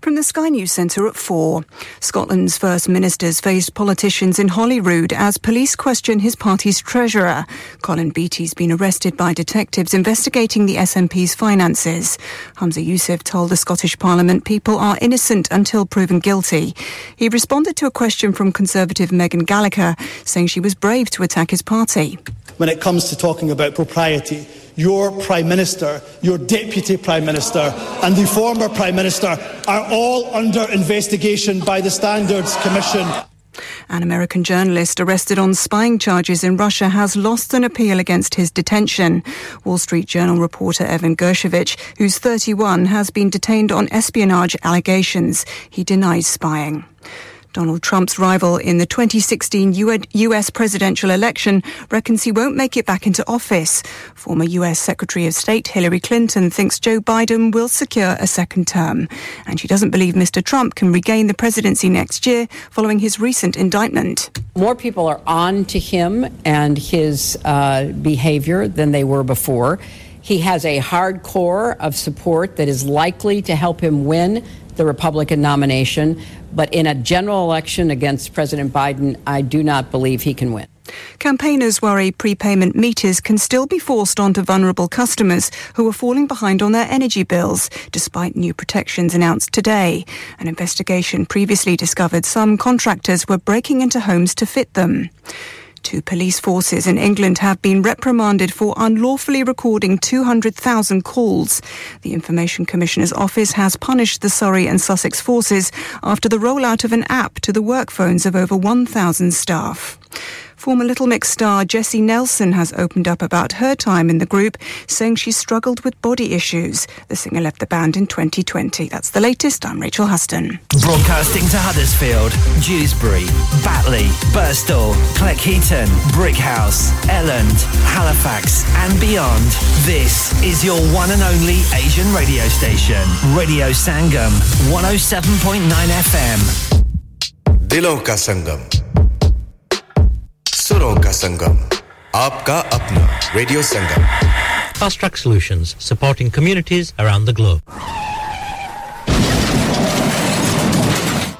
From the Sky News Centre at 4. Scotland's First Ministers faced politicians in Holyrood as police question his party's treasurer. Colin Beattie's been arrested by detectives investigating the SNP's finances. Humza Yousaf told the Scottish Parliament people are innocent until proven guilty. He responded to a question from Conservative Megan Gallagher, saying she was brave to attack his party. When it comes to talking about propriety, your Prime Minister, your Deputy Prime Minister and the former Prime Minister are all under investigation by the Standards Commission. An American journalist arrested on spying charges in Russia has lost an appeal against his detention. Wall Street Journal reporter Evan Gershkovich, who's 31, has been detained on espionage allegations. He denies spying. Donald Trump's rival in the 2016 US presidential election reckons he won't make it back into office. Former US Secretary of State Hillary Clinton thinks Joe Biden will secure a second term. And she doesn't believe Mr. Trump can regain the presidency next year following his recent indictment. More people are on to him and his behavior than they were before. He has a hard core of support that is likely to help him win the Republican nomination, but in a general election against President Biden, I do not believe he can win. Campaigners worry prepayment meters can still be forced onto vulnerable customers who are falling behind on their energy bills, despite new protections announced today. An investigation previously discovered some contractors were breaking into homes to fit them. Two police forces in England have been reprimanded for unlawfully recording 200,000 calls. The Information Commissioner's Office has punished the Surrey and Sussex forces after the rollout of an app to the work phones of over 1,000 staff. Former Little Mix star Jessie Nelson has opened up about her time in the group, saying she struggled with body issues. The singer left the band in 2020. That's the latest. I'm Rachel Huston. Broadcasting to Huddersfield, Dewsbury, Batley, Birstall, Cleckheaton, Brickhouse, Elland, Halifax and beyond. This is your one and only Asian radio station. Radio Sangam, 107.9 FM. Dilon Ka Sangam. सुरों का संगम, आपका अपना radio Sangam. Fast Track Solutions, supporting communities around the globe.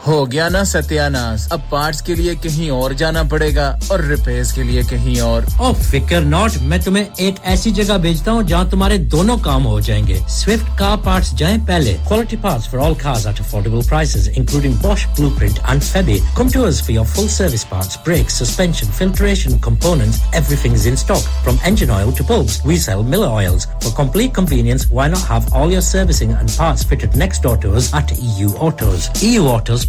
हो गया ना सत्यानाश अब parts के लिए कहीं और जाना पड़ेगा और रिपेयर्स के लिए कहीं और ओ फिकर नॉट मैं तुम्हें एक ऐसी जगह भेजता हूं जहां तुम्हारे दोनों काम हो जाएंगे स्विफ्ट कार पार्ट्स जाएं पहले quality parts for all cars at affordable prices including Bosch Blueprint and Febi come to us for your full service parts brakes suspension filtration components everything is in stock from engine oil to bulbs we sell Miller oils for complete convenience why not have all your servicing and parts fitted next door to us at EU Autos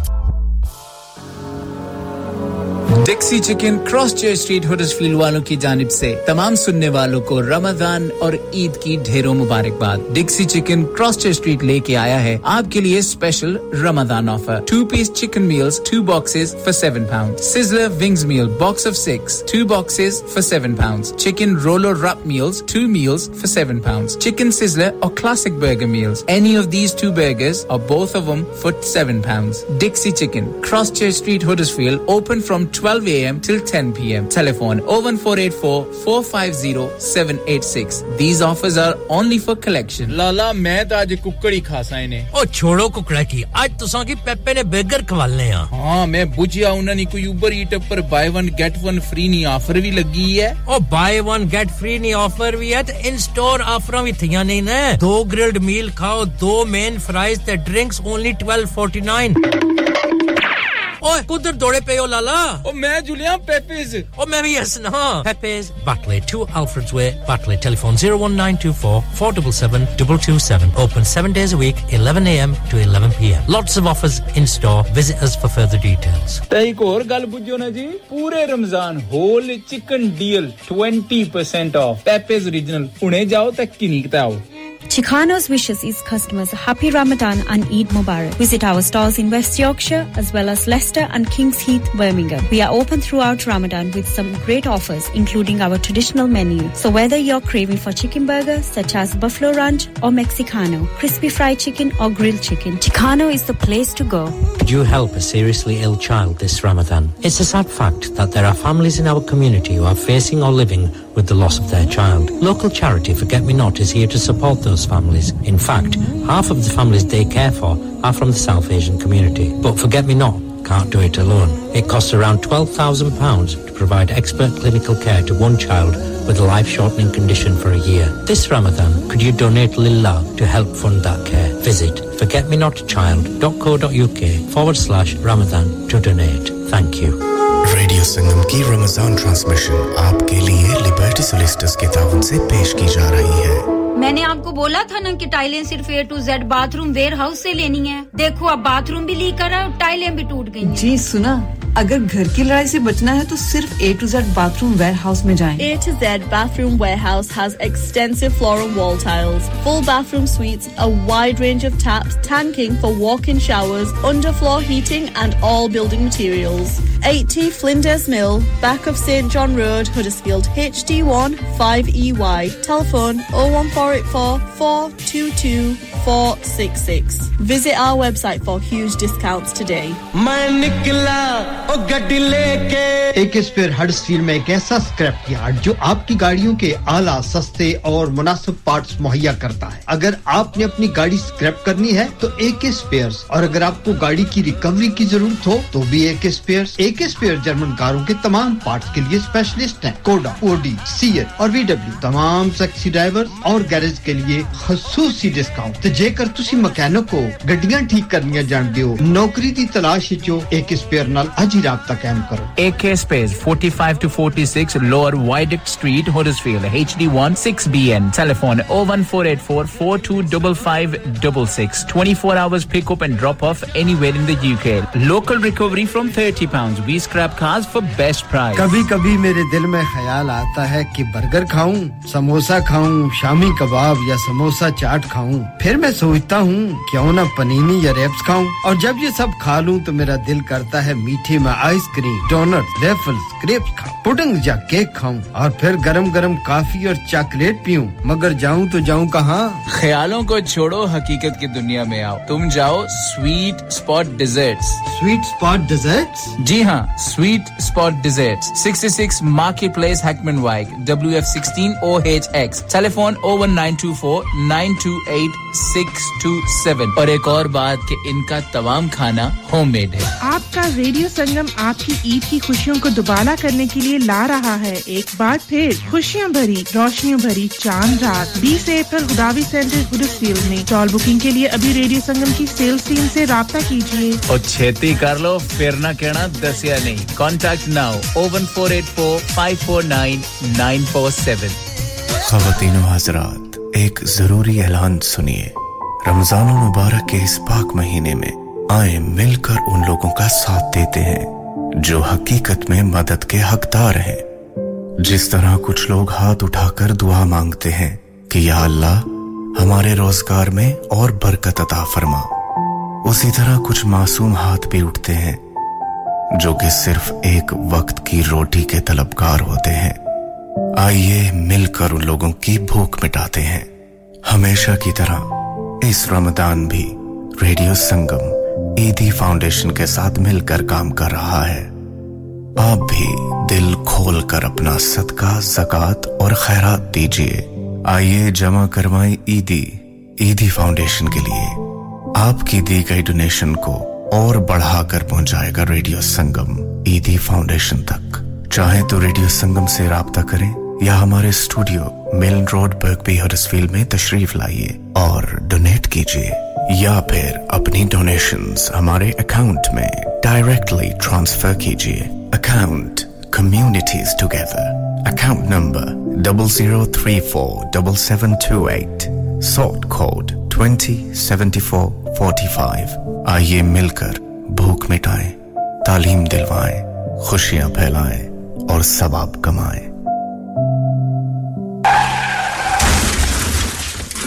Dixie Chicken Cross Church Street Huddersfield वालों की जानिब से तमाम सुनने वालों को रमजान और ईद की ढेरों मुबारकबाद Dixie Chicken Cross Church Street लेके आया है आपके लिए special Ramzan offer 2-piece chicken meals 2 boxes for £7 Sizzler wings meal box of 6 2 boxes for £7 Chicken roller wrap meals 2 meals for £7 Chicken sizzler or classic burger meals any of these two burgers or both of them for £7 Dixie Chicken Cross Church Street Huddersfield open from 12 a.m. till 10 p.m. Telephone 01484 450 786. These offers are only for collection. Lala, मैं तो आज कुकड़ी खासा है ने. ओ छोड़ो कुकड़ा की. आज तुसां की पेप्पे ने बर्गर खवालने हैं. हाँ, मैं बुझिया उन्हें नहीं कोई Uber Eats पर buy one get one free नहीं ऑफर भी लगी है. ओ buy one get free नहीं ऑफर भी है. इन स्टोर ऑफर भी थियां नहीं ना. दो ग्रिल्ड मील खाओ, दो मेन फ्राइज ते drinks only 12.49. Oi, kudhar dode pe ho lala? Oh, main juliya Pepe's. Oh, main bhi hasna. Pepe's, Batley, 2 Alfred's Way, Batley. Telephone 01924 477 227. Open 7 days a week, 11 a.m. to 11 p.m. Lots of offers in store. Visit us for further details. Tahi ko aur gal bujho na ji. Pure Ramzan whole chicken deal 20% off. Pepe's original. Pune jao tak kinikta ho. Chicano's wishes its customers a happy Ramadan and Eid Mubarak. Visit our stores in West Yorkshire as well as Leicester and King's Heath, Birmingham. We are open throughout Ramadan with some great offers, including our traditional menu. So whether you're craving for chicken burgers such as Buffalo Ranch or Mexicano, crispy fried chicken or grilled chicken, Chicano is the place to go. Could you help a seriously ill child this Ramadan? It's a sad fact that there are families in our community who are facing or living with the loss of their child. Local charity Forget Me Not is here to support those families. In fact, half of the families they care for are from the South Asian community. But Forget Me Not can't do it alone. It costs around £12,000 to provide expert clinical care to one child with a life-shortening condition for a year. This Ramadan, could you donate Lillah to help fund that care? Visit forgetmenotchild.co.uk/Ramadan to donate. Thank you. Radio Sangam ki Ramazan transmission aapke liye Liberty Solicitors ke taawun se pesh ki ja rahi hai. मैंने आपको बोला था ना कि टाइलें सिर्फ A to Z bathroom warehouse से लेनी है देखो अब bathroom भी लीक करा और टाइलें भी टूट गई हैं जी सुना अगर घर की लड़ाई से बचना है तो सिर्फ A to Z bathroom warehouse में जाएं A to Z bathroom warehouse has extensive floor and wall tiles full bathroom suites a wide range of taps tanking for walk-in showers underfloor heating and all building materials 80 Flinders Mill back of St John Road Huddersfield HD1 5EY telephone 01484 422 466 visit our website for huge discounts today main nikla ओ गड्डी लेके एके spare Huddersfield में एक ऐसा scrap yard जो आपकी गाड़ियों के आला सस्ते और मुनासिब पार्ट्स मुहैया करता है अगर आपने अपनी गाड़ी स्क्रैप करनी है तो एके स्पेयर्स और अगर आपको गाड़ी की रिकवरी की जरूरत हो तो भी एके स्पेयर्स जर्मन कारों के तमाम पार्ट्स के लिए स्पेशलिस्ट हैं कोडा ओडी सीएट और VW तमाम सेक्सी ड्राइवर्स और गैरेज के लिए खासूसी डिस्काउंट तो जेकर ਤੁਸੀਂ ਮਕੈਨਿਕ ਕੋ ਗੱਡੀਆਂ ਠੀਕ ਕਰਨੀਆਂ ਜਾਣਦੇ ਹੋ ਨੌਕਰੀ ਦੀ ਤਲਾਸ਼ ਵਿੱਚ एके स्पेयर ਨਾਲ जी राब्ता कायम करो AK Spares 45 to 46 Lower Wyduct Street Huddersfield HD1 6BN telephone 01484 425566 24 hours pick up and drop off anywhere in the UK local recovery from £30 we scrap cars for best price कभी-कभी मेरे दिल में ख्याल आता है कि बर्गर खाऊं समोसा खाऊं शामी कबाब या समोसा चाट खाऊं फिर मैं सोचता हूं क्यों ना पनीनी या रैप्स खाऊं और जब ये सब खा लूं तो मेरा दिल करता है मीठे में आइसक्रीम डोनट्स वेफल्स क्रेप्स खाऊं पुडिंग या केक खाऊं और फिर गरम-गरम कॉफी और चॉकलेट पीऊं मगर जाऊं तो जाऊं कहां ख्यालों को छोड़ो हकीकत की दुनिया में आओ तुम जाओ स्वीट स्पॉट डेजर्ट्स जी हां sweet spot desserts 66 market place Heckmondwike WF16 OHX telephone 01924 928627 और एक और बात कि इनका तमाम खाना होममेड है आपका रेडियो संगम आपकी ईद की खुशियों को दुबारा करने के लिए ला रहा है एक बार फिर खुशियां भरी रोशनियों भरी चांद रात 20 अप्रैल गुडावी सेंटर गुडस्फील्ड में टॉल बुकिंग के लिए अभी रेडियो संगम की सेल्स टीम से राब्ता कीजिए और छेती कर लो फिर ना कहना दसिया नहीं कांटेक्ट नाउ 01484549947 ख्वातीनो हजरात एक जरूरी ऐलान सुनिए रमजान मुबारक के इस पाक महीने में आए मिलकर उन लोगों का साथ देते हैं जो हकीकत में मदद के हकदार हैं जिस तरह कुछ लोग हाथ उठाकर दुआ मांगते हैं कि या अल्लाह हमारे रोजगार में और बरकत अता फरमा उसी तरह कुछ मासूम हाथ भी उठते हैं जो कि सिर्फ एक वक्त की रोटी के तलबगार होते हैं आइए मिलकर उन लोगों की भूख मिटाते हैं हमेशा की तरह इस रमजान भी रेडियो संगम ED फाउंडेशन के साथ मिलकर काम कर रहा है आप भी दिल खोलकर अपना सदका ज़कात और खैरात दीजिए आइए जमा करवाएं ED फाउंडेशन के लिए आपकी दी गई डोनेशन को और बढ़ाकर पहुंचाएगा रेडियो संगम ED फाउंडेशन तक चाहे तो रेडियो संगम से राब्ता करें या हमारे studio Milan road Birkby Huddersfield में तशरीफ लाइए और डोनेट कीजिए या फिर अपनी डोनेशंस हमारे अकाउंट में डायरेक्टली ट्रांसफर कीजिए account communities together account number 00347728 sort code 207445 आइए मिलकर भूख मिटाएं तालीम दिलवाएं खुशियां फैलाएं और सवाब कमाएं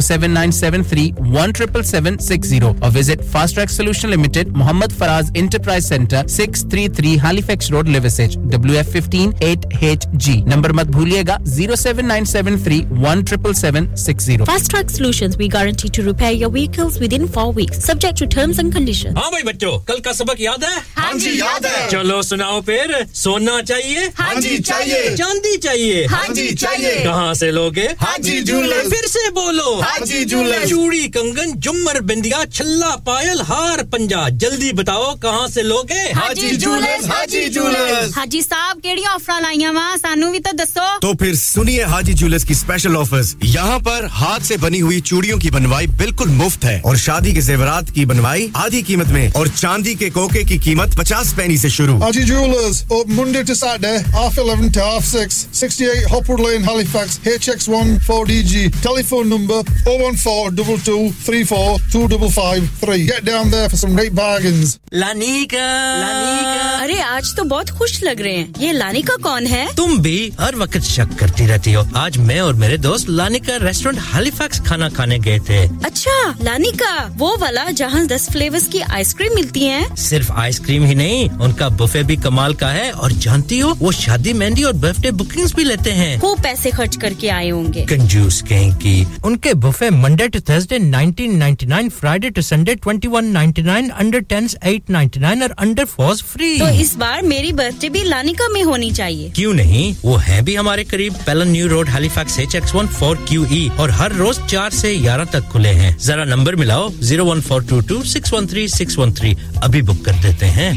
07973 177 760 or visit Fast Track Solution Limited, Muhammad Faraz Enterprise Center, 633 Halifax Road, Liversedge, WF15 8HG. Number mat bhuliega 07973 177 760. Fast Track Solutions, we guarantee to repair your vehicles within 4 weeks, subject to terms and conditions. हाँ भाई बच्चों, कल का सबक याद है? हाँ जी याद है. चलो सुनाओ फिर, सोना चाहिए? हाँ जी चाहिए. चांदी चाहिए? हाँ जी चाहिए. कहाँ से लोगे? हाजी जूलर्स. फिर से बोलो. हाजी जूलर्स चूड़ी कंगन झुमर बिंदिया छल्ला पायल हार पंजा जल्दी बताओ कहां से लोगे हाजी जूलर्स हाजी जूलर्स हाजी साहब केडी ऑफर लाईया वा सानू भी तो दसो तो फिर सुनिए हाजी जूलर्स की स्पेशल ऑफर्स यहां पर हाथ से बनी हुई चूड़ियों की बनवाई बिल्कुल मुफ्त है और शादी के जेवरात की बनवाई आधी कीमत में और चांदी के कोके की कीमत 50 पैसे से शुरू Haji jewellers open Monday to Saturday half 11 to half 6 68 Hopwood Lane Halifax HX14DG telephone number 01422342553 get down there for some great bargains Lanika Lanika अरे आज तो बहुत खुश लग रहे हैं ये लानिका कौन है तुम भी हर वक्त शक करती रहती हो आज मैं और मेरे दोस्त लानिका रेस्टोरेंट हैलिफैक्स खाना खाने गए थे अच्छा लानिका वो वाला जहां 10 फ्लेवर्स की आइसक्रीम मिलती है सिर्फ आइसक्रीम ही नहीं उनका बुफे भी कमाल का है और जानती हो वो शादी मेहंदी और बर्थडे बुकिंग्स भी लेते हैं वो पैसे खर्च करके आए होंगे कंजूस कहीं की उनके buffet Monday to Thursday 19.99 Friday to Sunday 21.99 under 10s 8.99 और अंडर 4s फ्री तो इस बार मेरी बर्थडे भी लानिका में होनी चाहिए क्यों नहीं वो है भी हमारे करीब Pellon new road Halifax HX14QE और हर रोज 4 से 11 तक खुले हैं जरा नंबर मिलाओ 01422613613 अभी बुक कर देते हैं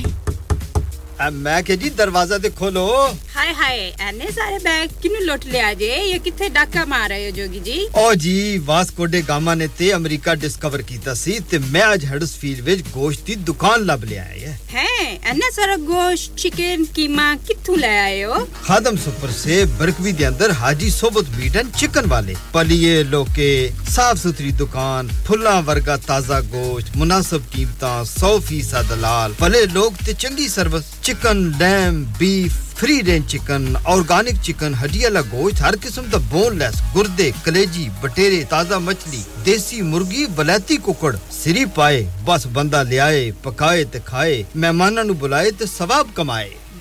अब मैं के जी दरवाजा दे खोलो हाय हाय एने सारे बैग किने लुट ले आजे ये किथे डाका मार रहे हो जोगी जी ओ जी वास्को डे गामा ने ते अमेरिका डिस्कवर कीता सी ते मैं आज हडर्सफील्ड विच गोश्त दी दुकान लब ले आया है एने सारा गोश्त चिकन कीमा किथु ले आए हो खादम सुपर से बरकवी दे अंदर हाजी सोबत मीट एंड चिकन वाले पलिए लोके साफ सुथरी दुकान फुल्ला वर्गा ताजा गोश्त मुनासिब कीमतां 100% दलाल भले लोग ते चंगी सर्विस चिकन डैम beef free range chicken organic chicken हड्डीला गोश्त हर किस्म दा बोनलेस गुर्दे कलेजी बटेरे ताजा मछली देसी मुर्गी बलाती कुकड़ सिरी पाए बस बंदा ले आए पकाए ते खाए मेहमानां नु बुलाए ते सवाब कमाए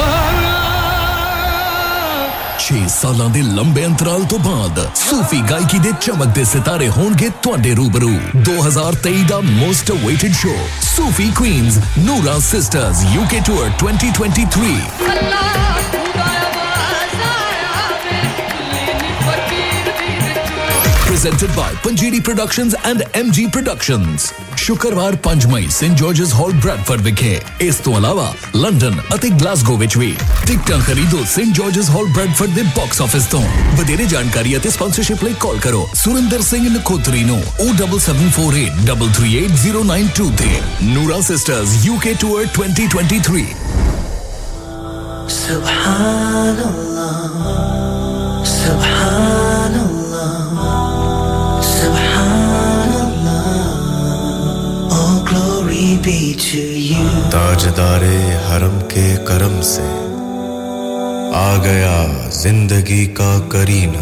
6 ਸਾਲਾਂ ਦੇ ਲੰਬੇ ਅੰਤਰਾਲ ਤੋਂ ਬਾਅਦ ਸੂਫੀ ਗਾਇਕੀ ਦੇ ਚਮਕਦੇ ਸਿਤਾਰੇ ਹੋਣਗੇ ਤੁਹਾਡੇ ਰੂਬਰੂ 2023 ਦਾ most awaited show Sufi queens Nooran sisters UK tour 2023 ਅੱਲਾ ਤੁਮਾਰਾ ਵਾਜ਼ਾਇਆ ਬੇਲੀ ਫਕੀਰ ਦੀ ਵਿੱਚ presented by Panjiri Productions and MG Productions ਸ਼ੁੱਕਰਵਾਰ 5 ਮਈ ਸੈਂਟ ਜਾਰਜਸ ਹਾਲ ਬ੍ਰੈਡਫੋਰਡ ਵਿਖੇ ਇਸ ਤੋਂ ਇਲਾਵਾ ਲੰਡਨ ਅਤੇ ਗਲਾਸਗੋ ਵਿੱਚ ਵੀ ਟਿਕਟਾਂ ਖਰੀਦੋ ਸੈਂਟ ਜਾਰਜਸ ਹਾਲ ਬ੍ਰੈਡਫੋਰਡ ਦੇ ਬਾਕਸ ਆਫਿਸ ਤੋਂ ਵਧੇਰੇ ਜਾਣਕਾਰੀ ਅਤੇ ਸਪਾਂਸਰਸ਼ਿਪ ਲਈ ਕਾਲ ਕਰੋ ਸੁਰਿੰਦਰ ਸਿੰਘ ਨਖੋਤਰੀ ਨੂੰ 07748338092 ਤੇ ਨੂਰਾ ਸਿਸਟਰਸ ਯੂਕੇ ਟੂਰ 2023 ਸੁਭਾਨਅੱਲਾ ਸੁਭਾਨਅੱਲਾ Subhanallah, दारे हरम के करम से आ गया जिंदगी का करीना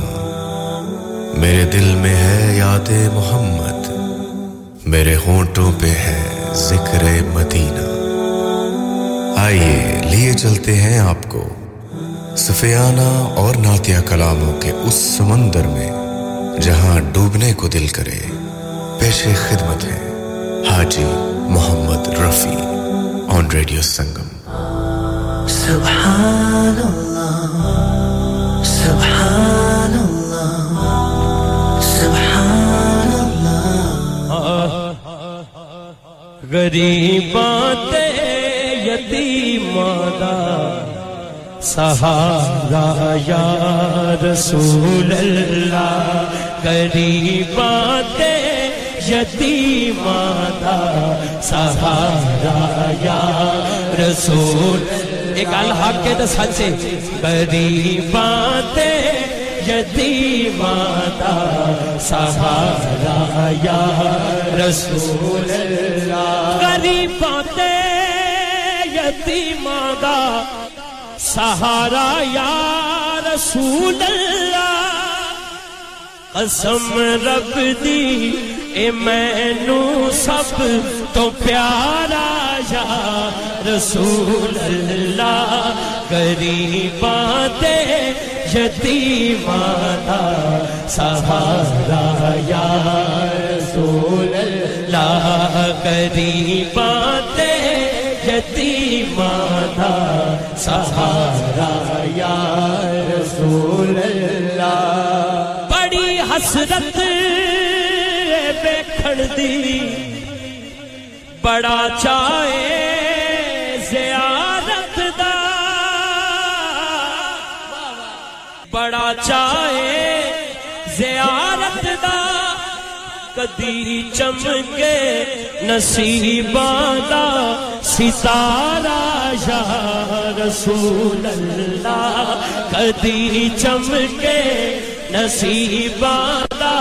मेरे दिल में है याद-ए मोहम्मद मेरे होंठों पे है जिक्र मदीना आइए लिए चलते हैं आपको सफियाना और नातिया कलामों के उस समंदर में जहां डूबने को दिल करे पेशे खिदमत है हाजी Muhammad Rafi on Radio Sangam Subhanallah Subhanallah Subhanallah Garibat yatimada sahara ya rasool allah garibat yatimada sahara ya rasool ek al haq ke dashan se garibat yatimada sahara ya rasool allah garibat یتیماں دا سہارا یا رسول اللہ قسم رب دی اے مینوں سب تو پیارا یا رسول اللہ غریباں تے یتیماں دا سہارا یا رسول اللہ غریباں تے yatimada sahara ya rasool allah badi hasrat vekhn di bada chahe ziyarat da bada chahe ziyarat da kadi chamke naseebada सितारा या रसूल अल्लाह कदी चमके नसीबा दा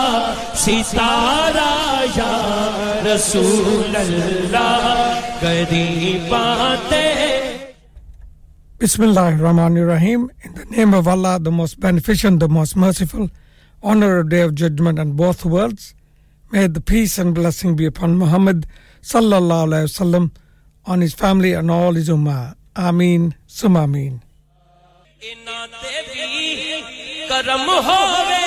सितारा या रसूल अल्लाह गरीबाते Bismillahirrahmanirrahim in the name of Allah the most beneficent the most merciful honor of day of judgment and both worlds may the peace and blessing be upon Muhammad sallallahu alaihi wasallam on his family and all his ummah Ameen sum Ameen inna te bhi karam hove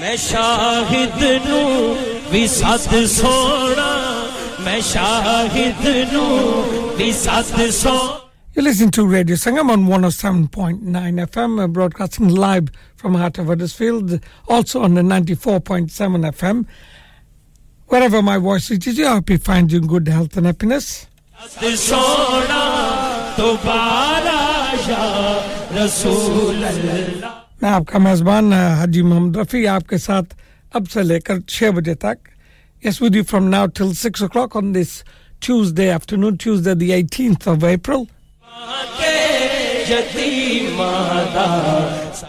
main shahid nu vi sat sona main shahid nu vi sat sona You listen to Radio Sangam on 107.9 FM broadcasting live from heart of Huddersfield also on the 94.7 FM Wherever my voice reaches you, I hope you find you in good health and happiness. मैं आपका मेजबान हाजी मोहम्मद रफी आपके साथ अब से लेकर 6 बजे तक Yes with you from now till 6 o'clock on this Tuesday afternoon, Tuesday the 18th of April.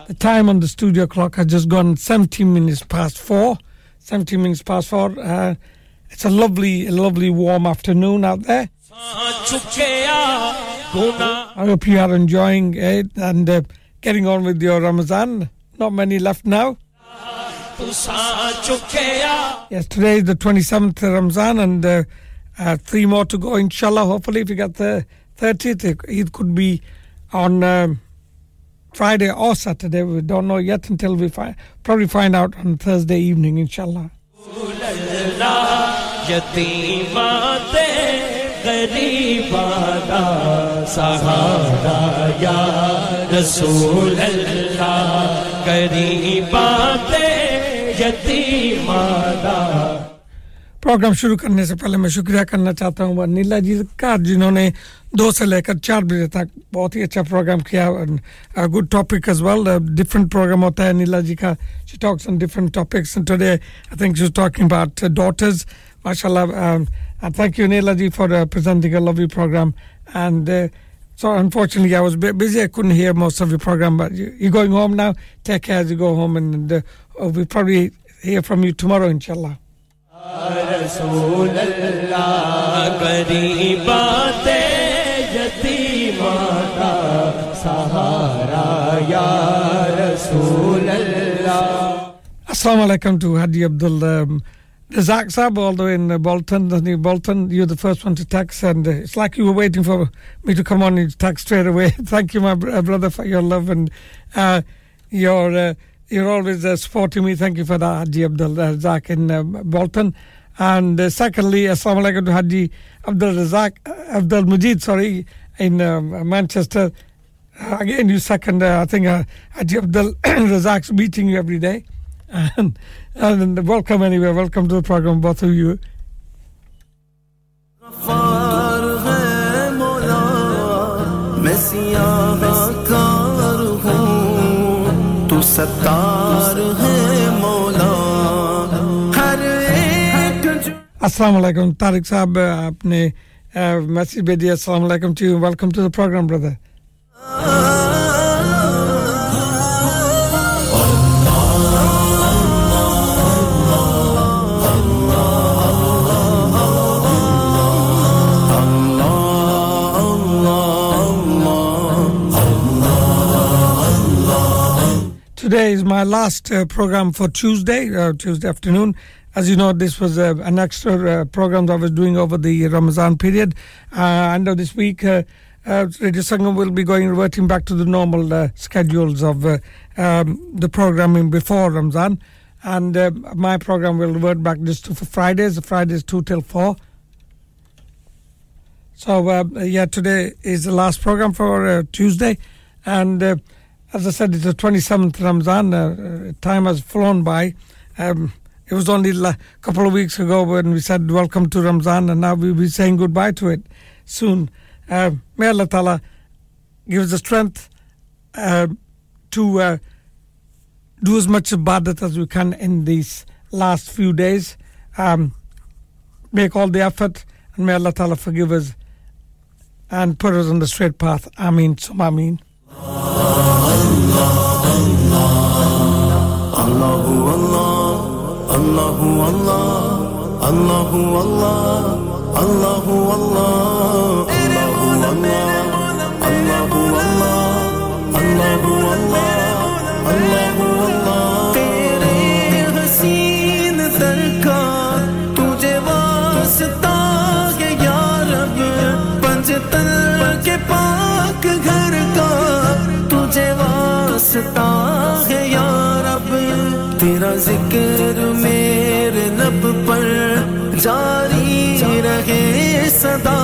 The time on the studio clock has just gone 17 minutes past 4. 17 minutes past 4. It's a lovely warm afternoon out there. I hope you are enjoying it and getting on with your Ramadan. Not many left now. Yes, today is the 27th Ramadan and 3 more to go. Inshallah, hopefully if you get the 30th, it could be on Friday or Saturday we don't know yet until we probably find out on Thursday evening inshallah program shuru karne se pehle main shukriya karna chahta hu Nila ji ka jinhone 2 se lekar 4 baje tak bahut hi acha program kiya a good topic as well a different program hota hai Nila ji ka she talks on different topics and today I think she was talking about daughters mashallah and thank you Nila ji for presenting a lovely program and so unfortunately I was busy I couldn't hear most of your program but you're going home now take care as you go home and we'll probably hear from you tomorrow inshallah رسول اللہ قریباتے सहारा या रसूल अल्लाह अस्सलाम वालेकुम to Haji Abdul Razak Saab, although in Bolton, the new Bolton, you're the first one to text, and it's like you were waiting for me to come on and text straight away. Thank you, my brother, for your love, and you're always supporting me. Thank you for that, Haji Abdul Razak in Bolton. And secondly, Assalamu alaikum to Haji Abdul Razak, Abdul Mujid, sorry, in Manchester. Again, you second, I think Haji Abdul Razak's meeting you every day. And welcome anyway, welcome to the program, both of you. Assalamu alaikum, Tariq Saab, apne message bheji. Assalamu alaikum to you, welcome to the program, brother. Today is my last program for Tuesday afternoon. As you know, this was an extra program that I was doing over the Ramadan period. End of this week, Radio Sangam will be reverting back to the normal schedules of the programming before Ramadan. And my program will revert back just to Fridays 2 till 4. So, today is the last program for Tuesday. And... as I said, it's the 27th Ramzan. Time has flown by. It was only a couple of weeks ago when we said welcome to Ramzan, and now we'll be saying goodbye to it soon. May Allah Ta'ala give us the strength to do as much ibadat as we can in these last few days. Make all the effort, and may Allah Ta'ala forgive us and put us on the straight path. Ameen, summa ameen. ताहे या रब तेरा जिक्र मेरे लब पर जारी रहे सदा सदा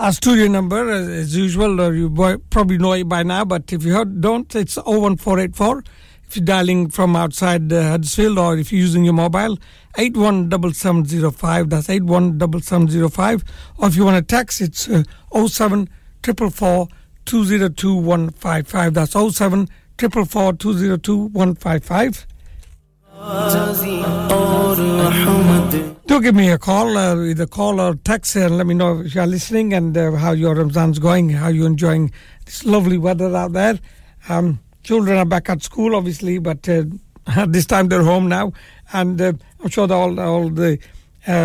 Our studio number, as usual, you probably know it by now, but if you don't, it's 01484. If you're dialing from outside Huddersfield, or if you're using your mobile, 817705, that's 817705. Or if you want to text, it's 07444202155, that's 07444202155. Do give me a call, either call or text, and let me know if you're listening and how your Ramzan's going, how you're enjoying this lovely weather out there. Children are back at school, obviously, but at this time they're home now, and I'm sure that all the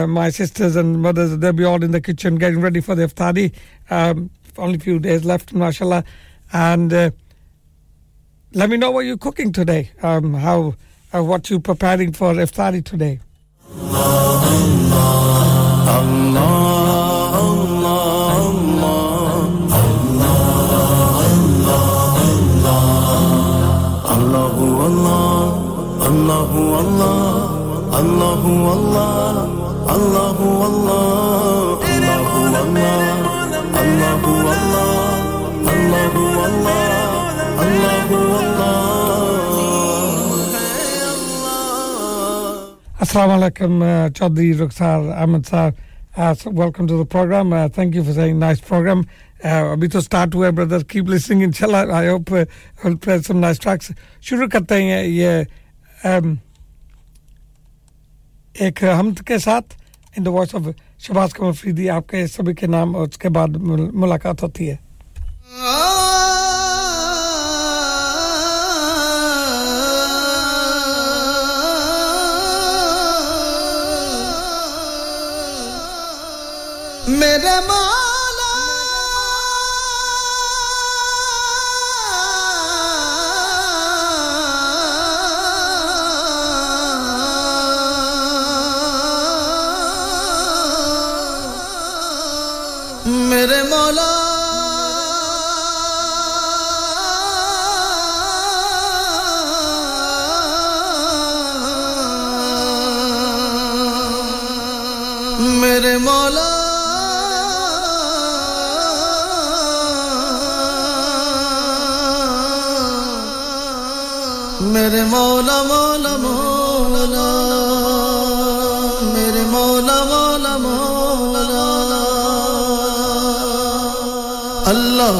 my sisters and mothers, they'll be all in the kitchen getting ready for the iftari. Only a few days left, mashallah. And let me know what you're cooking today, what you're preparing for iftari today. Allah, Allah, Allah, Allah, Allah. Allahu Allah, Allahu Allah, Allahu Allah, Allahu Allah, Allahu Allah, Allahu Allah, Allahu Allah. Assalamu alaikum, Chaudhry Rukhsar Ahmed sir. So welcome to the program. Thank you for saying nice program. अभी तो start हुआ है brother keep listening इंशाल्लाह I hope I will play some nice tracks शुरू करते हैं ये एक हमद के साथ in the voice of Shahbaz Qamar Faridi आपके सभी के नाम और उसके बाद मुलाकात होती है mere maala mere maala mere maala mere maula maula maula mere maula maula maula allah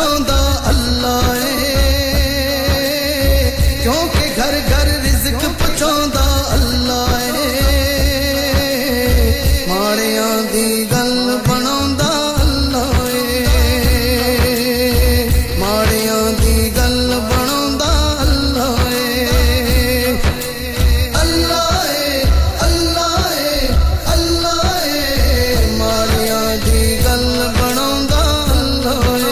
ਜਾਂਦਾ ਅੱਲਾ ਏ ਕਿਉਂਕਿ ਘਰ ਘਰ ਰਿਜ਼ਕ ਪਹੁੰਚਾਉਂਦਾ ਅੱਲਾ ਏ ਮਾੜਿਆਂ ਦੀ ਗੱਲ ਬਣਾਉਂਦਾ ਅੱਲਾ ਏ ਮਾੜਿਆਂ ਦੀ ਗੱਲ ਬਣਾਉਂਦਾ ਅੱਲਾ ਏ ਅੱਲਾ ਏ ਅੱਲਾ ਏ ਅੱਲਾ ਏ ਮਾੜਿਆਂ ਦੀ ਗੱਲ ਬਣਾਉਂਦਾ ਅੱਲਾ ਏ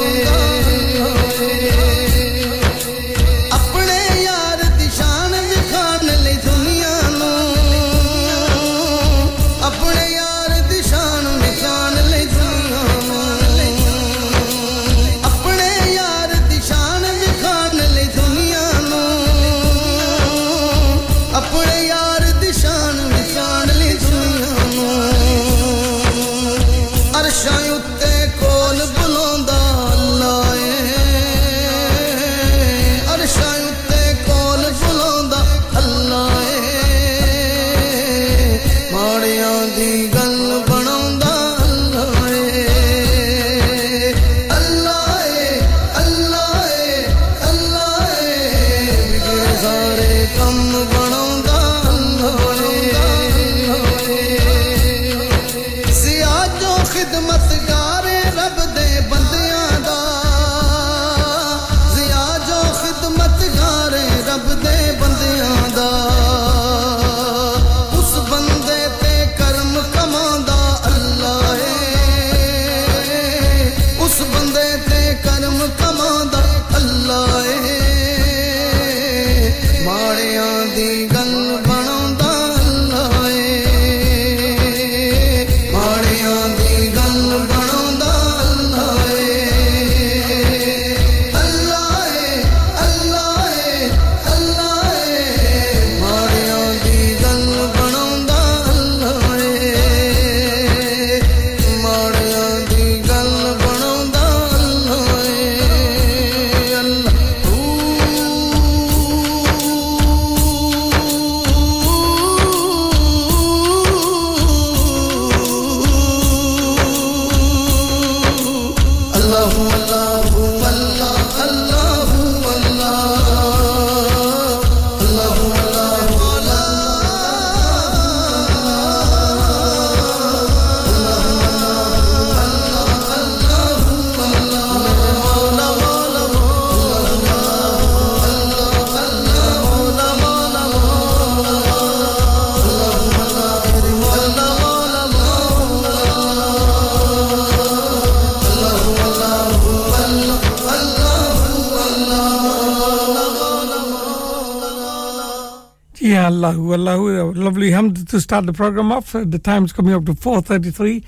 Allahu, Allahu, lovely hamd to start the program off. The time's coming up to 4:33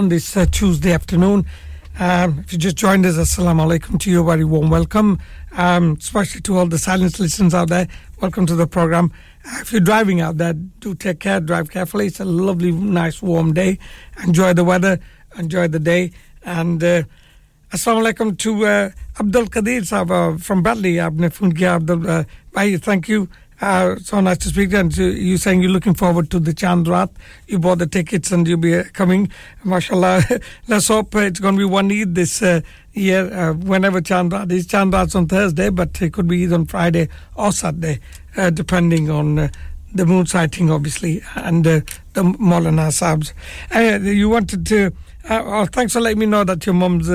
on this Tuesday afternoon. If you just joined us, Assalamu Alaikum to you, very warm welcome. Especially to all the silent listeners out there, welcome to the program. If you're driving out there, do take care, drive carefully. It's a lovely, nice, warm day. Enjoy the weather, enjoy the day. And Assalamu Alaikum to Abdul Qadir Sahab from Bradley. Abne phone kiya Abdul bhai, thank you. So nice to speak to you. And you saying you're looking forward to the Chand Raat. You bought the tickets and you'll be coming. Mashallah. Let's hope it's going to be one Eid this year. Whenever Chand Raat is, Chand Raat's on Thursday, but it could be Eid on Friday or Saturday, depending on the moon sighting, obviously, and the Maulana Sahibs. You wanted to. Thanks for letting me know that your mum's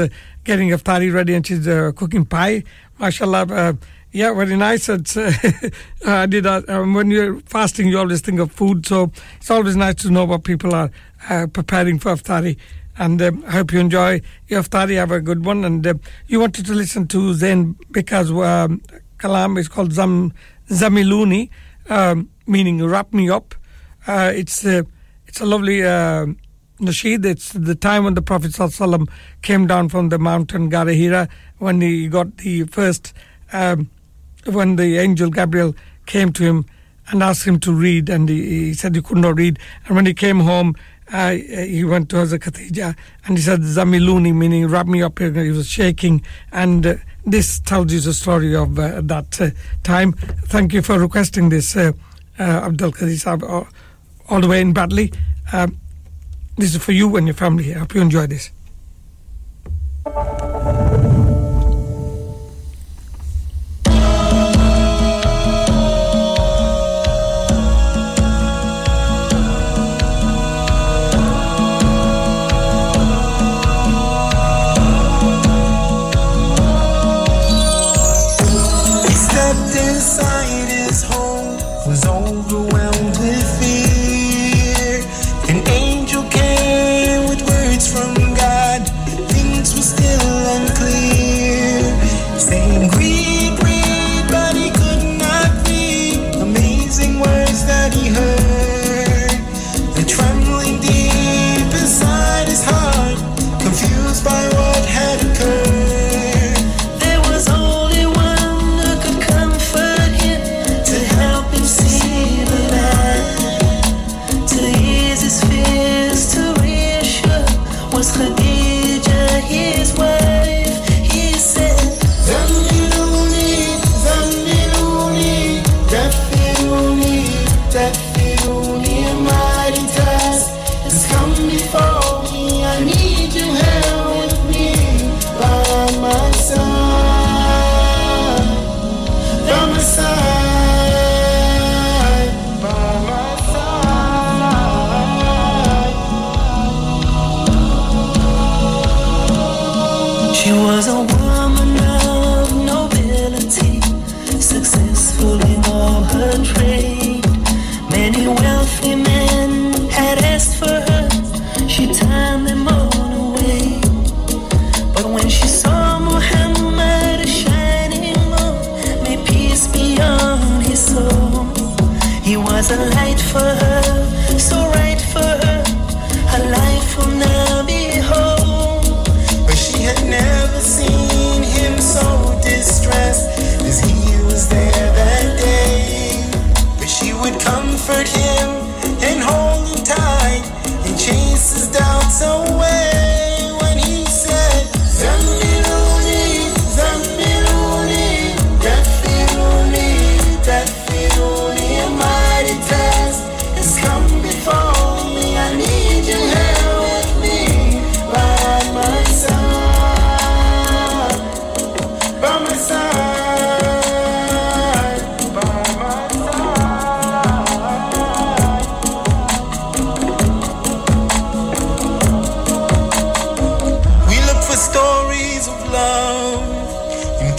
getting iftari ready and she's cooking pie. Mashallah. Yeah, very nice. It's, I did. When you're fasting, you always think of food, so it's always nice to know what people are preparing for iftari. And I hope you enjoy your iftari. Have a good one. And you wanted to listen to Zain Bika's kalam. It's called Zamiluni, meaning wrap me up. It's a lovely nasheed. It's the time when the Prophet ﷺ came down from the mountain Gare Hira when he got the first. When the angel Gabriel came to him and asked him to read, and he said he could not read. And when he came home, he went to Hazrat Khadija and he said, Zamiluni, meaning wrap me up. He was shaking. And this tells you the story of that time. Thank you for requesting this, Abdul Qadir Sahib, all the way in Bradley. This is for you and your family. I hope you enjoy this.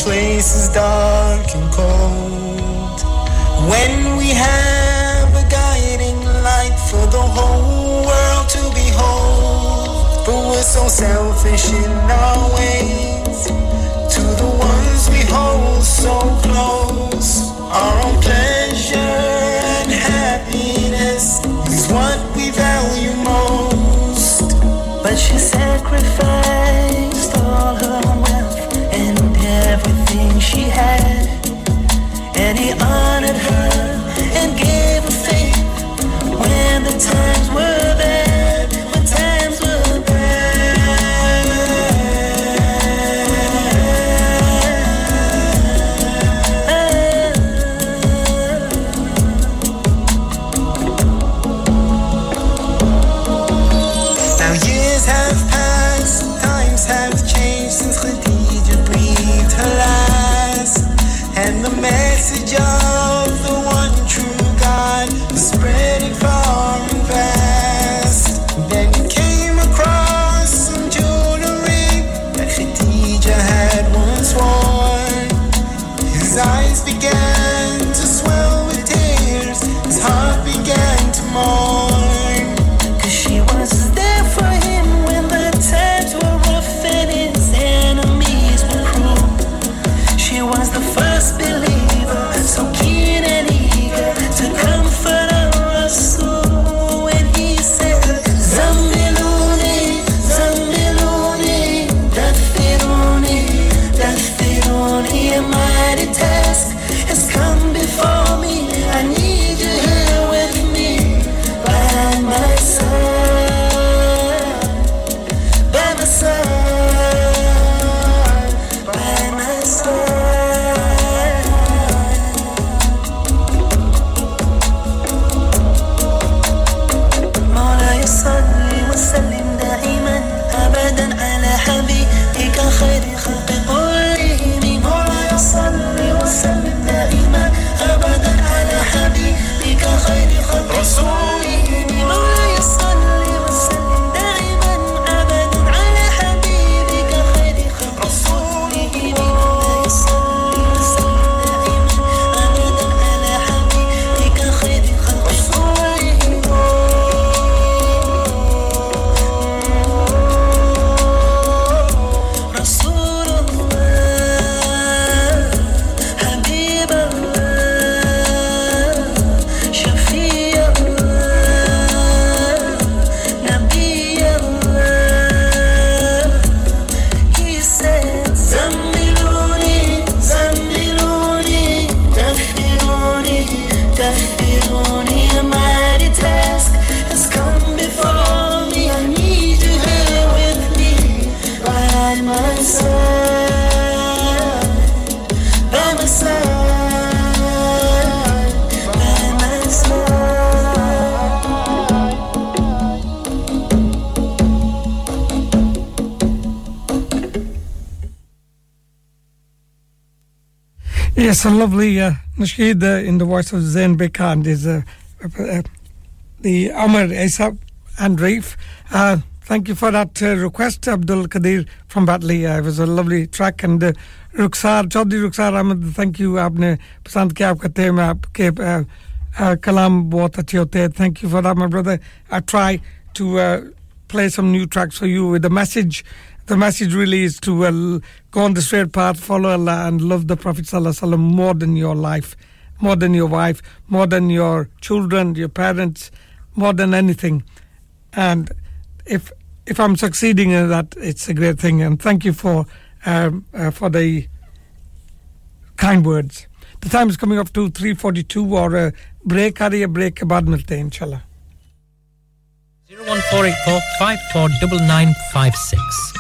place is dark and cold. When we have a guiding light for the whole world to behold. But we're so selfish in our ways. To the ones we hold so close. Our own pleasure and happiness is what we value most. But she sacrificed all her wealth and everything she had. And he honored her and gave her faith when the times were bad. Yes, a lovely nasheed in the voice of Zain Bekar and is the Amr Aesop and Raif. Thank you for that request, Abdul Qadir from Batley. It was a lovely track. And Ruksar, Chaudhry Ruksar Ahmed, thank you. Aapne pasand kiya aapka theme, aapke kalam bahut acche hote hain. Thank you for that, my brother. I try to play some new tracks for you with a message. The message really is to go on the straight path, follow Allah and love the Prophet ﷺ more than your life, more than your wife, more than your children, your parents, more than anything. And if I'm succeeding in that, it's a great thing. And thank you for the kind words. The time is coming up to 3:42 or a break. Hurry, a break ke baad milte hain, inshallah. 01484549956.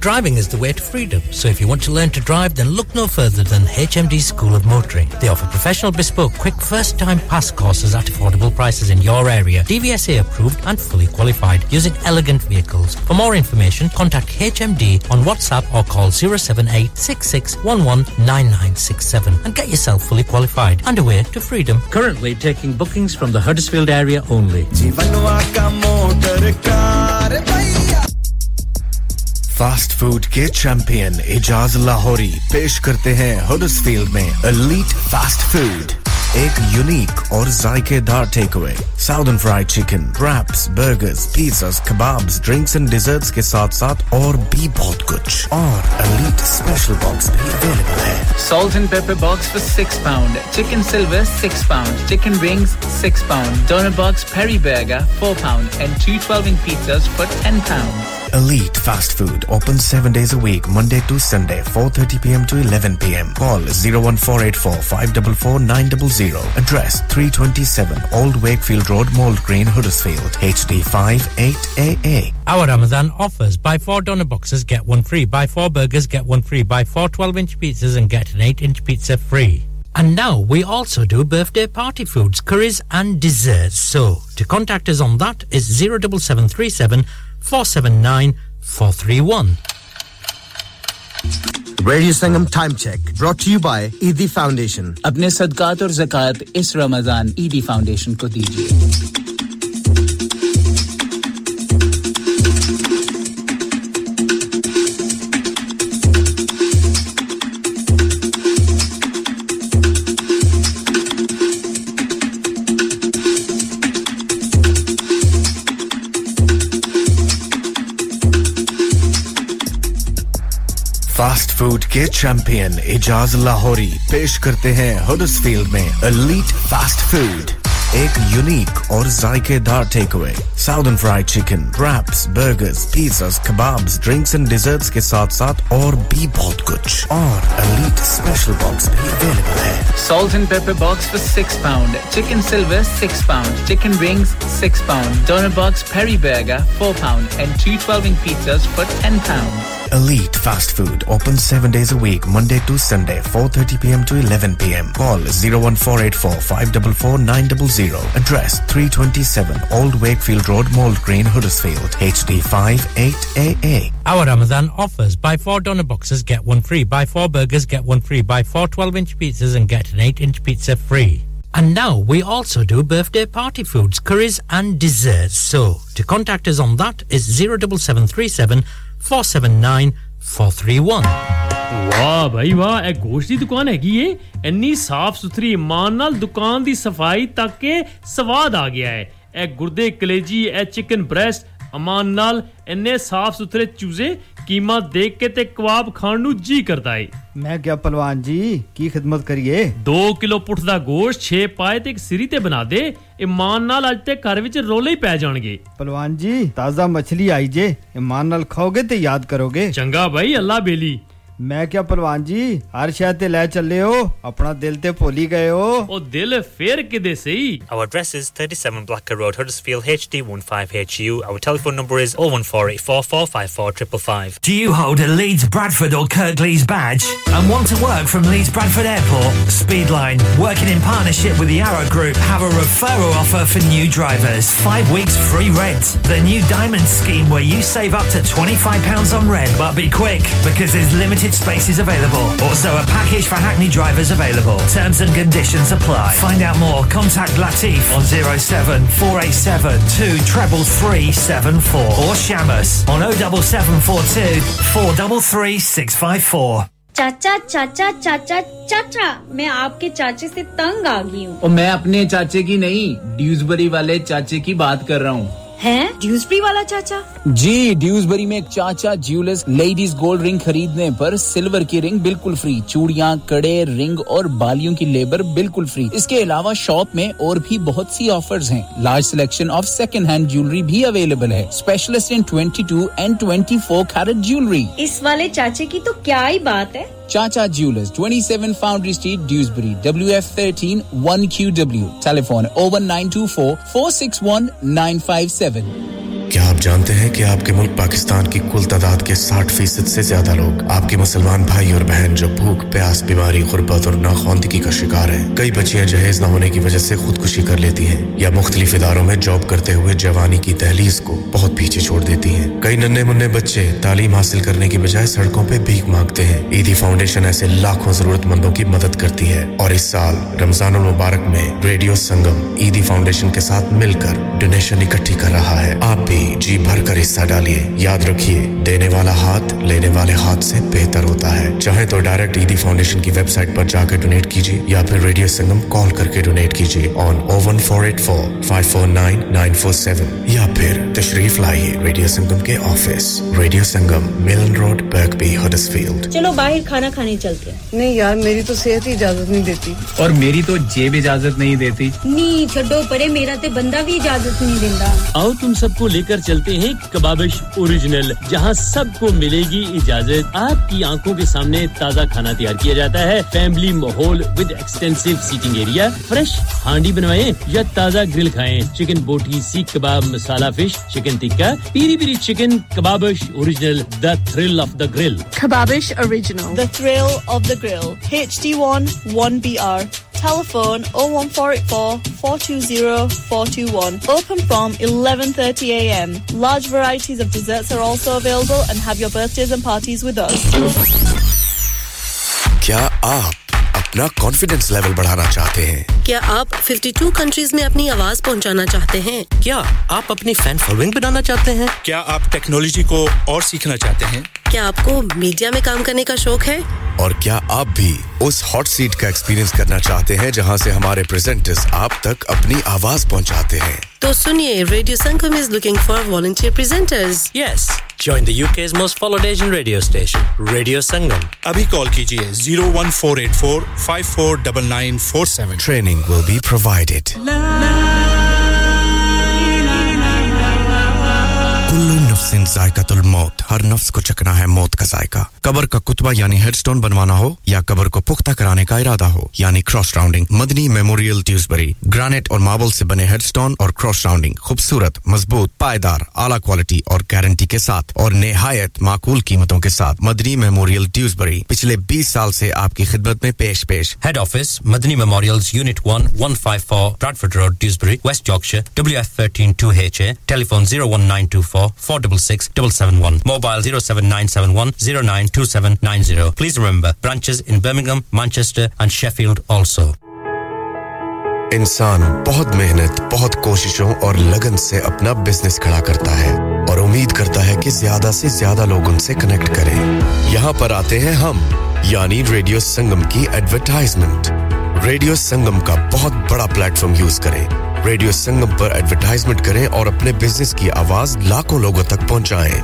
Driving is the way to freedom, so if you want to learn to drive, then look no further than HMD School of Motoring. They offer professional, bespoke, quick first-time pass courses at affordable prices in your area, DVSA approved and fully qualified, using elegant vehicles. For more information, contact HMD on WhatsApp or call 07866119967 and get yourself fully qualified and away to freedom. Currently taking bookings from the Huddersfield area only. fast food ke champion Ijaz Lahori पेश करते हैं Huddersfield में Elite Fast Food एक unique और जायकेदार takeaway southern fried chicken wraps burgers pizzas kebabs drinks and desserts के साथ-साथ और भी बहुत कुछ और Elite special box भी available है salt and pepper box for £6 chicken silver £6 chicken wings £6 donut box peri burger £4 and 2 12-inch pizzas for £10 Elite Fast Food opens 7 days a week Monday to Sunday 4:30 p.m. to 11 p.m. Call 01484 544 900 Address 327 Old Wakefield Road Mould Green Huddersfield HD 5 8AA. Our Ramadan offers buy 4 donut boxes get 1 free buy 4 burgers get 1 free buy 4 12-inch pizzas and get an 8-inch pizza free. And now we also do birthday party foods curries and desserts so to contact us on that is 07737 479431. Radio Sangam Time Check brought to you by ED Foundation. Apne sadqat aur zakat is Ramadan ED Foundation ko dijiye. Fast food ke champion Ijaz Lahori pesh karte hain Huddersfield mein Elite Fast Food ek unique aur zaikedar takeaway southern fried chicken wraps burgers pizzas kebabs drinks and desserts ke sath-sath aur bhi bahut kuch aur Elite special box bhi available hai salt and pepper box for £6 chicken silver £6 chicken wings £6 donut box peri burger £4 and 2 12-inch pizzas for £10 Elite Fast Food opens 7 days a week Monday to Sunday 4:30 p.m. to 11 p.m. Call 01484 544 900 Address 327 Old Wakefield Road Mould Green Huddersfield HD 5 8AA. Our Ramadan offers buy 4 donut boxes get 1 free buy 4 burgers get 1 free buy 4 12-inch pizzas and get an 8-inch pizza free. And now we also do birthday party foods curries and desserts so to contact us on that is 07737 479431. वाह भाई वाह ए गोश्त दी दुकान हैगी ये इतनी साफ सुथरी ईमान नाल दुकान दी सफाई तक के स्वाद आ गया है ए गुर्दे कलेजी ए चिकन ब्रेस्ट ईमान नाल इतने साफ सुथरे चूजे कीमा देख के ते कबाब खान नु जी करदा है मैं क्या पहलवान जी की खिदमत करिए 2 किलो पुठ दा गोश्त 6 पाए ते एक सिरी ते बना दे ईमान नाल आज ते घर विच रोले ही पै जाणगे पहलवान जी ताजा मछली आई जे ईमान नाल खाओगे ते याद करोगे चंगा भाई अल्लाह बेली मैं क्या पहलवान जी हर शय ते ले चले हो अपना दिल ते भूल ही गए हो ओ दिल फेर किदे सही Our address is 37 Blacker Road Huddersfield HD 15HU Our telephone number is 01484454555 Do you hold a Leeds Bradford or Kirklees badge and want to work from Leeds Bradford Airport Speedline working in partnership with the Arrow Group have a referral offer for new drivers 5 weeks free rent the new diamond scheme where you save up to £25 on rent but be quick because there's limited spaces available. Also a package for Hackney drivers available. Terms and conditions apply. Find out more. Contact Latif on 07487 23334 or Shamus on 07742 433654. चाचा चाचा चाचा चाचा मैं आपके चाचे से तंग आ गई हूं और मैं अपने चाचे की नहीं ड्यूसबरी वाले चाचे की बात कर रहा हूं हैं ड्यूसबरी वाला चाचा जी ड्यूसबरी में एक चाचा ज्वेलर्स लेडीज गोल्ड रिंग खरीदने पर सिल्वर की रिंग बिल्कुल फ्री चूड़ियां कड़े रिंग और बालियों की लेबर बिल्कुल फ्री इसके अलावा शॉप में और भी बहुत सी ऑफर्स हैं large selection of second hand jewellery भी अवेलेबल है specialist in 22 and 24 carat jewellery इस वाले चाचे की तो क्या ही बात है Chacha Jewellers, 27 Foundry Street, Dewsbury, WF13 1QW. Telephone 01924 461 957. क्या आप जानते हैं कि आपके मुल्क पाकिस्तान की कुल तादाद के 60% से ज्यादा लोग आपके मुसलमान भाई और बहन जो भूख प्यास बीमारी गुर्बत और नाखवानदगी का शिकार हैं कई बच्चियां जहेज ना होने की वजह से खुदकुशी कर लेती हैं या मुख्तलिफ इदारों में जॉब करते हुए जवानी की दहलीज को बहुत पीछे छोड़ देती हैं कई नन्हे-मुन्ने बच्चे तालीम हासिल करने की बजाय सड़कों पे भीख मांगते हैं ईदी फाउंडेशन ऐसे लाखों जरूरतमंदों की मदद करती है और इस साल रमजानुल मुबारक में रेडियो संगम ईदी फाउंडेशन के साथ मिलकर डोनेशन इकट्ठी कर रहा है आप भी भी जी भरकर हिस्सा डालिए। याद रखिए, देने वाला हाथ लेने वाले हाथ से बेहतर होता है। चाहे तो डायरेक्ट ईडी फाउंडेशन की वेबसाइट पर जाकर डोनेट कीजिए या फिर रेडियो संगम कॉल करके डोनेट कीजिए ऑन 01484549947 या फिर तशरीफ लाइए रेडियो संगम के office, radio Sangam Milan road Birkby Huddersfield. चलो बाहर खाना खाने चलते हैं। नहीं यार, मेरी तो सेहत ही इजाजत नहीं देती। और मेरी तो जेब इजाजत नहीं देती। नहीं छोड़ो परे, मेरा तो बंदा भी इजाजत नहीं देता। आओ तुम सबको लेकर चलते हैं कबाबिश ओरिजिनल, जहां सबको मिलेगी इजाजत। आपकी आंखों के सामने ताजा खाना तैयार किया जाता है। फैमिली माहौल with extensive seating area. Fresh handi बनवाएं या ताजा ग्रिल खाएं। Chicken boti, seekh kebab, masala fish, chicken tikka, Piri Piri chicken. Kababish original, the thrill of the grill. Kababish original, the thrill of the grill. HD1 1BR. Telephone 01484 420 421. Open from 11:30 a.m. Large varieties of desserts are also available, and have your birthdays and parties with us. क्या आप अपना confidence level बढ़ाना चाहते हैं? क्या आप 52 countries में अपनी आवाज पहुंचाना चाहते हैं? क्या आप अपनी fan following बनाना चाहते हैं? क्या आप technology को और सीखना चाहते हैं? क्या आपको मीडिया में काम करने का शौक है? और क्या आप भी उस हॉट सीट का एक्सपीरियंस करना चाहते हैं जहां से हमारे प्रेजेंटर्स आप तक अपनी आवाज पहुंचाते हैं? तो सुनिए, radio Sangam is looking for volunteer presenters. Yes, join the UK's most followed Asian radio station, Radio Sangam. Abhi call kijiye 01484549947. Training will be provided. नफ्सिन जायकातुल मौत, हर नफ्स को चखना है मौत का जायका। कब्र का कुतबा यानी हेडस्टोन बनवाना हो या कब्र को पुख्ता कराने का इरादा हो यानी cross rounding, Madni memorial Dewsbury. Granite और मार्बल से बने हेडस्टोन और क्रॉस राउंडिंग खूबसूरत, मजबूत, पायदार, आला क्वालिटी और गारंटी के साथ और निहायत माकूल कीमतों के साथ। मदनी मेमोरियल ड्यूसबरी पिछले 20 साल से आपकी खिदमत में पेश। Head office Madni memorials, unit 1, 154 Bradford road, Dewsbury, West Yorkshire, WF132HA। Telephone 01924 66771. Mobile 07971 092790. Please remember, branches in Birmingham, Manchester and Sheffield also. इंसान बहुत मेहनत, बहुत कोशिशों और लगन से अपना बिजनेस खड़ा करता है और उम्मीद करता है कि ज्यादा से ज्यादा लोग उनसे कनेक्ट करें। यहाँ पर आते हैं हम, यानी रेडियो संगम की एडवर्टाइजमेंट। रेडियो संगम का बहुत बड़ा प्लेटफॉर्म यूज करें। रेडियो संगम पर एडवर्टाइजमेंट करें और अपने बिजनेस की आवाज लाखों लोगों तक पहुंचाएं।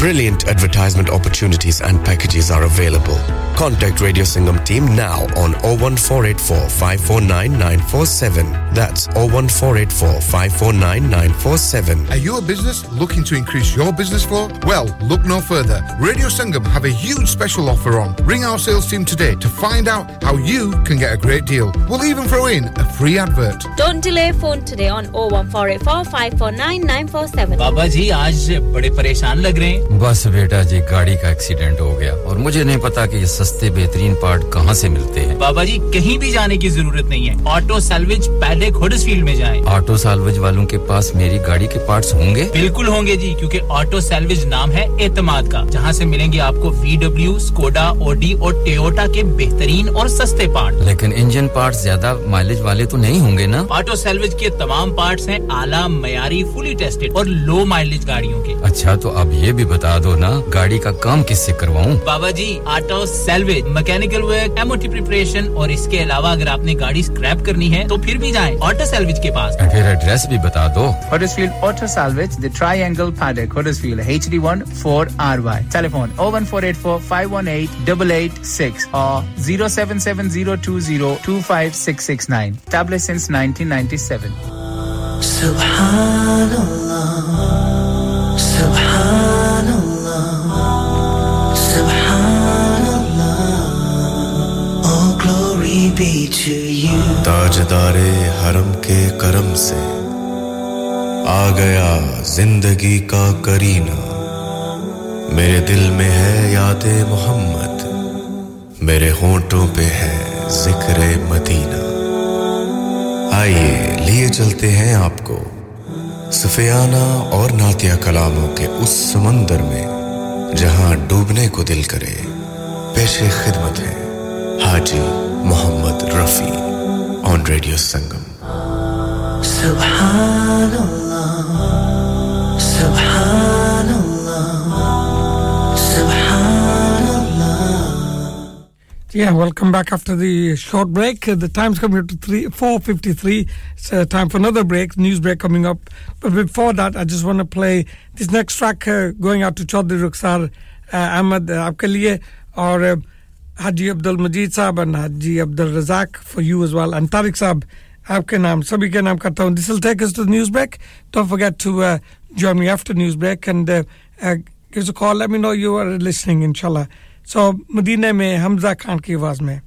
Brilliant advertisement opportunities and packages are available. Contact Radio Sangam team now on 01484549947. That's 01484549947. Are you a business looking to increase your business flow? Well, look no further. Radio Sangam have a huge special offer on. Ring our sales team today to find out how you can get a great deal. We'll even throw in a free advert. Don't delay, phone today on 01484549947. Baba ji, aaj bade pareshan lag rahe hain. Bas beta ji, gaadi ka accident ho gaya aur mujhe nahi pata ki सस्ते बेहतरीन part कहां से मिलते हैं। बाबा जी, कहीं भी जाने की जरूरत नहीं है। ऑटो सैल्वेज पहले हडर्सफील्ड में जाएं। ऑटो सैल्वेज वालों के पास मेरी गाड़ी के पार्ट्स होंगे? बिल्कुल होंगे जी, क्योंकि ऑटो सैल्वेज नाम है एतमाद का, जहां से मिलेंगे आपको VW, स्कोडा, ऑडी और टोयोटा के बेहतरीन और सस्ते पार्ट। लेकिन इंजन पार्ट्स ज्यादा माइलेज वाले तो नहीं होंगे ना? ऑटो सैल्वेज के तमाम पार्ट्स हैं आला मयारी, फुली टेस्टेड और लो माइलेज गाड़ियों के। अच्छा, तो आप ये भी बता दो ना, गाड़ी का काम किससे करवाऊं? बाबा जी, auto salvage, mechanical work, MOT preparation और इसके अलावा अगर आपने गाड़ी स्क्रैप करनी है तो फिर भी जाएं ऑटो सैल्वेज के पास। फिर एड्रेस भी बता दो। Huddersfield auto salvage, the triangle park, Huddersfield, HD1 4RY। Telephone 01484518886 और 07702025669. Established since 1997. Subhanallah, subhanallah, subhanallah. ताजदारे हरम के करम से आ गया जिंदगी का करीना। मेरे दिल में है यादे मोहम्मद, मेरे होंठों पे है जिक्रे मदीना। आइए लिए चलते हैं आपको सुफियाना और नातिया कलामों के उस समंदर में जहां डूबने को दिल करे। पेशे खिदमत है हाजी Muhammad Rafi on Radio Sangam. Subhanallah. Yeah, welcome back after the short break. The time's coming up to 4:53. It's time for another break, news break coming up. But before that, I just want to play this next track going out to Chaudhry Rukhsar Ahmed aapke liye aur Haji Abdul Majid Saab and Haji Abdul Razak for you as well. And Tariq Saab, aapke naam, sabhi ke naam karta hoon. This will take us to the news break. Don't forget to join me after news break and give us a call. Let me know you are listening, inshallah. So Medina mein Hamza Khan ki awaaz mein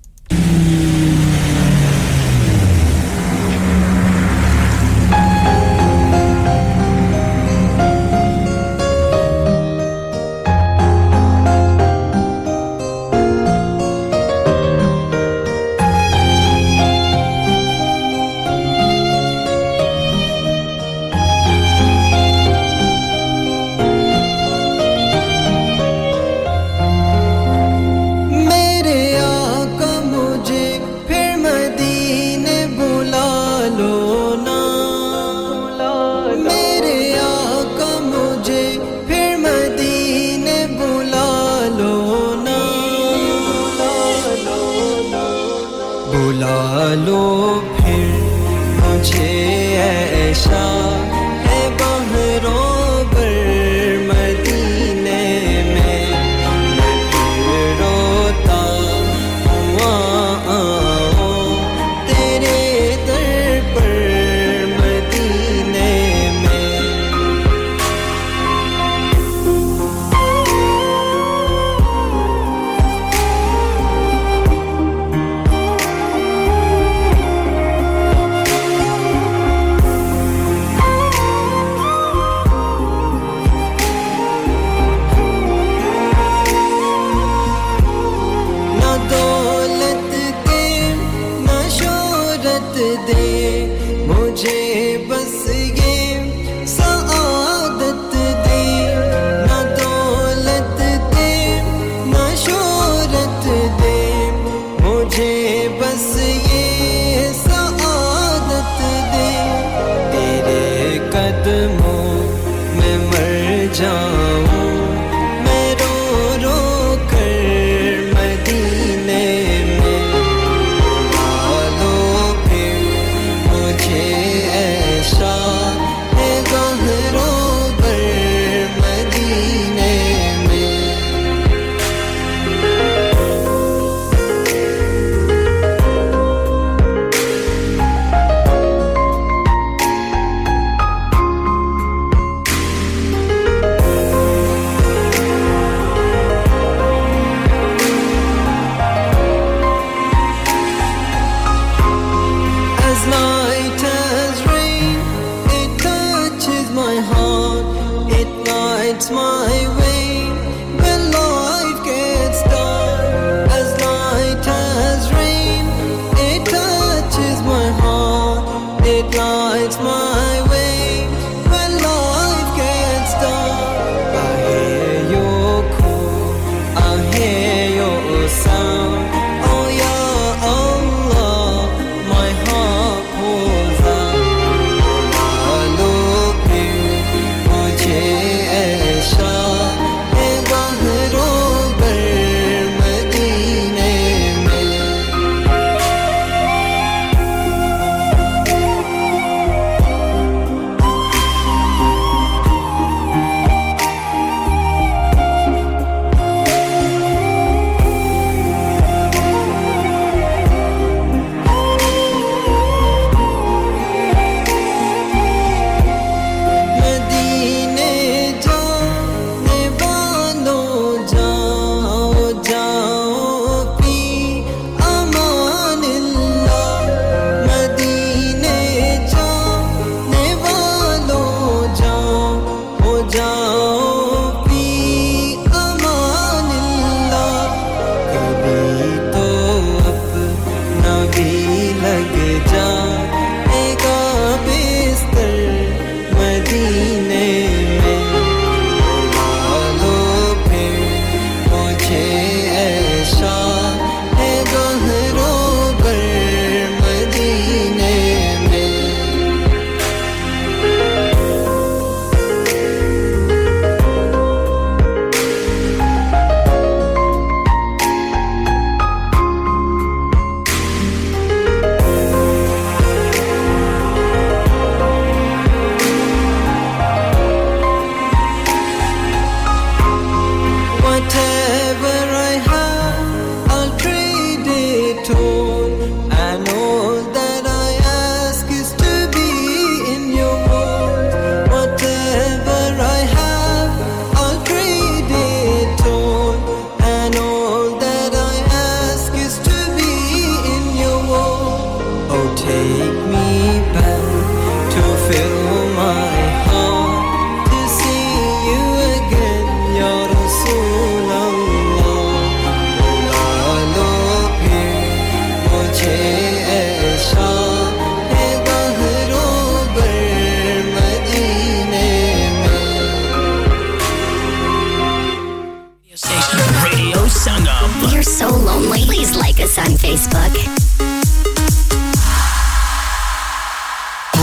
so lonely. Please like us on Facebook.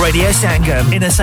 Radio Sangam, in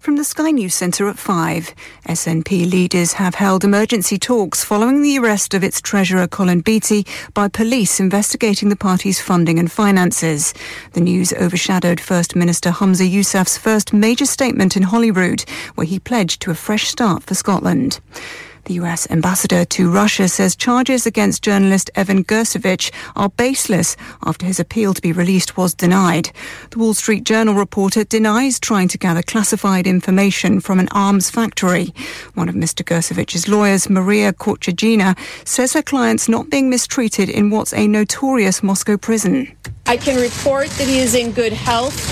From the Sky News Centre at 5. SNP leaders have held emergency talks following the arrest of its treasurer Colin Beattie by police investigating the party's funding and finances. The news overshadowed First Minister Humza Yousaf's first major statement in Holyrood, where he pledged to a fresh start for Scotland. The US ambassador to Russia says charges against journalist Evan Gershkovich are baseless after his appeal to be released was denied. The Wall Street Journal reporter denies trying to gather classified information from an arms factory. One of Mr. Gershovich's lawyers, Maria Korchagina, says her client's not being mistreated in what's a notorious Moscow prison. I can report that he is in good health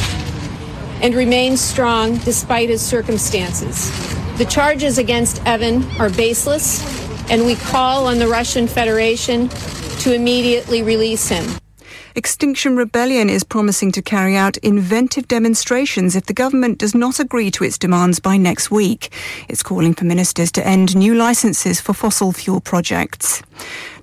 and remains strong despite his circumstances. The charges against Evan are baseless, and we call on the Russian Federation to immediately release him. Extinction Rebellion is promising to carry out inventive demonstrations if the government does not agree to its demands by next week. It's calling for ministers to end new licences for fossil fuel projects.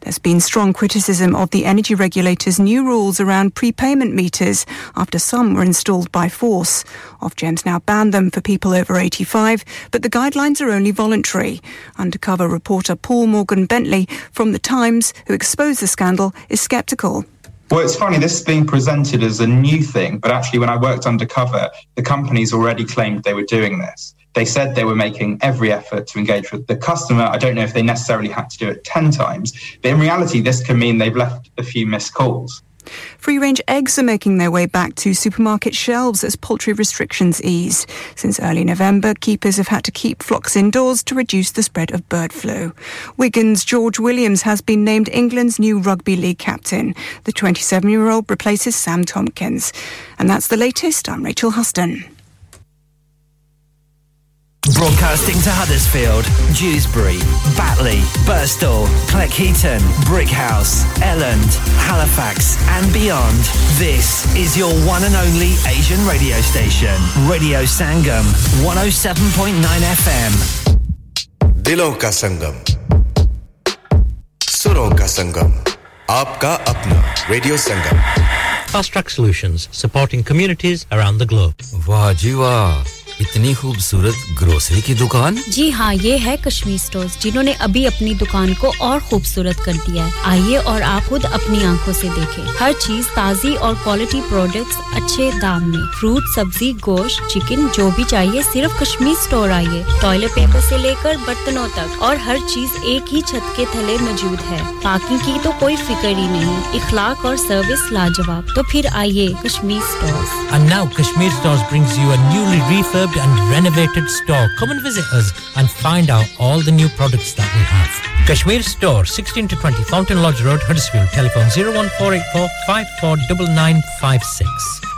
There's been strong criticism of the energy regulator's new rules around prepayment meters after some were installed by force. Ofgem's now banned them for people over 85, but the guidelines are only voluntary. Undercover reporter Paul Morgan-Bentley from The Times, who exposed the scandal, is sceptical. Well, it's funny, this is being presented as a new thing, but actually when I worked undercover, the companies already claimed they were doing this. They said they were making every effort to engage with the customer. I don't know if they necessarily had to do it 10 times, but in reality, this can mean they've left a few missed calls. Free-range eggs are making their way back to supermarket shelves as poultry restrictions ease. Since early November, keepers have had to keep flocks indoors to reduce the spread of bird flu. Wigan's George Williams has been named England's new rugby league captain. The 27-year-old replaces Sam Tompkins. And that's the latest. I'm Rachel Huston. Broadcasting to Huddersfield, Dewsbury, Batley, Birstall, Cleckheaton, Brickhouse, Elland, Halifax and beyond. This is your one and only Asian radio station, Radio Sangam, 107.9 FM. Dilon ka Sangam, Suron ka Sangam, Aapka Apna, Radio Sangam. Fast Track Solutions, supporting communities around the globe. Wah ji wah. इतनी खूबसूरत grocery की दुकान जी हां ये है Kashmir stores जिन्होंने अभी अपनी दुकान को और खूबसूरत कर दिया है आइए और आप खुद अपनी आंखों से देखें हर चीज ताजी और क्वालिटी प्रोडक्ट्स अच्छे दाम में फ्रूट सब्जी गोश्त चिकन जो भी चाहिए सिर्फ कश्मीर स्टोर आइए टॉयलेट पेपर से लेकर बर्तनों तक और हर चीज एक ही छत के तले मौजूद है पार्किंग की तो कोई फिक्र ही नहीं इखलाक और सर्विस लाजवाब तो फिर आइए Kashmir stores and now Kashmir Stores brings you a newly refurbished and renovated store. Come and visit us and find out all the new products that we have. Kashmir Store, 16 to 20 Fountain Lodge Road, Huddersfield. Telephone 01484 549956.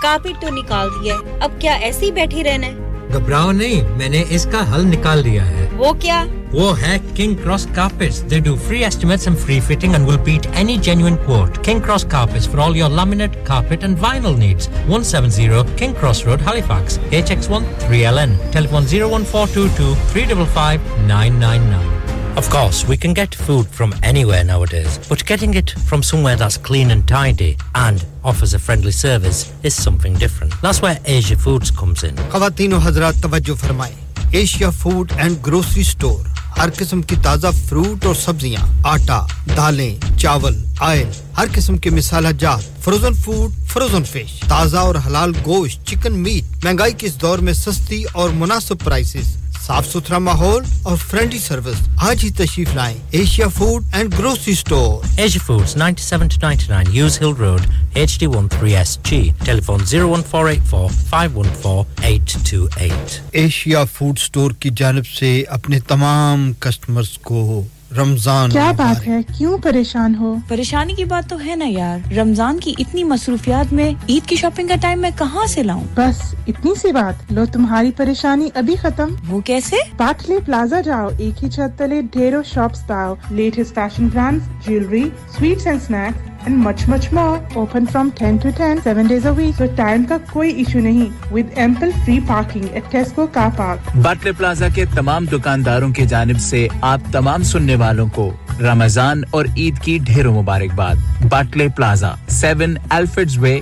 Carpet to nikal diya hai. Ab kya aise hi baithi rehna hai? घबराओ नहीं मैंने इसका हल निकाल लिया है वो क्या वो है King Cross Carpets they do free estimates and free fitting and will beat any genuine quote King Cross Carpets for all your laminate carpet and vinyl needs 170 King Cross Road Halifax HX1 3LN telephone 01422 355 999 Of course, we can get food from anywhere nowadays, but getting it from somewhere that's clean and tidy and offers a friendly service is something different. That's where Asia Foods comes in. Khawatino Hazrat Tawajjuh Farmaye. Asia Food and Grocery Store. हर किस्म की ताजा fruit और सब्जियां, आटा, दालें, चावल, oil, हर किस्म के मसाला जात, फ्रोजन फूड, फ्रोजन फिश, ताजा और हलाल गोश्त, चिकन मीट, महंगाई के इस दौर में सस्ती और मुनासिब प्राइसेस साफ सुथरा माहौल और फ्रेंडली सर्विस आज ही तशरीफ लाएं Asia food and grocery store Asia foods 97 to 99 use hill road HD13SG telephone 01484 514828 Asia food store की जानिब से अपने तमाम कस्टमर्स को रमजान क्या बात है क्यों परेशान हो परेशानी की बात तो है ना यार रमजान की इतनी मसरूफियात में ईद की शॉपिंग का टाइम मैं कहां से लाऊं बस इतनी सी बात लो तुम्हारी परेशानी अभी खत्म वो कैसे पाटले प्लाजा जाओ एक ही छत तले ढेरों शॉप्स पाओ latest fashion brands jewellery sweets and snacks and much more open from 10 to 10 7 days a week so time ka koi issue nahi with ample free parking at Tesco car park Batley Plaza ke tamam dukandaron ki janib se aap tamam sunne walon ko Ramazan aur Eid ki dheron mubarakbad Batley Plaza 7 Alfred's Way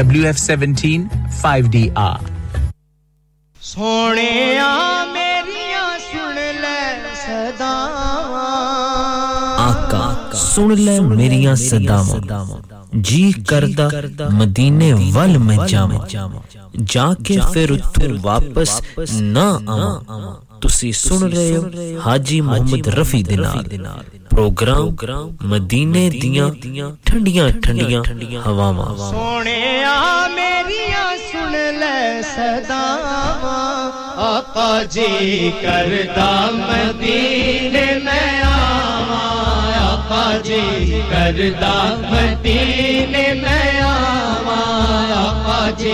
WF17 5DR sohneya meriyan sun le sadaan aaka सुन ले मेरियां सदावां जी करदा मदीने वल में जावां जाके फिर उत्तर वापस ना आवां तुसी सुन रहे हो हाजी मोहम्मद रफी दे नाल प्रोग्राम मदीने दियां ठंडियां ठंडियां हवावां सोहणिया मेरियां सुन ले सदावां आका जी करदा मदीने में Haji karda madine mein aava Haji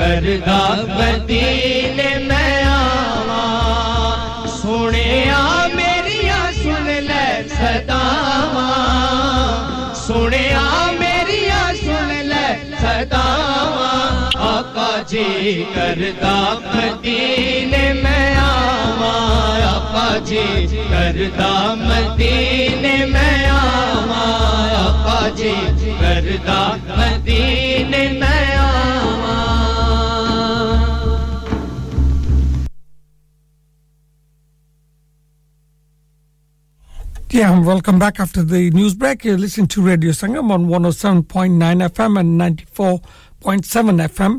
karda madine mein aava suneya meriyan sun le sadawa suneya meriyan sun le sadawa Haji karda madine mein aava Haji karda madine mein aava Haji karda madine mein aava Yeah, welcome back after the news break. You're listening to Radio Sangam on 107.9 FM and 94.7 FM.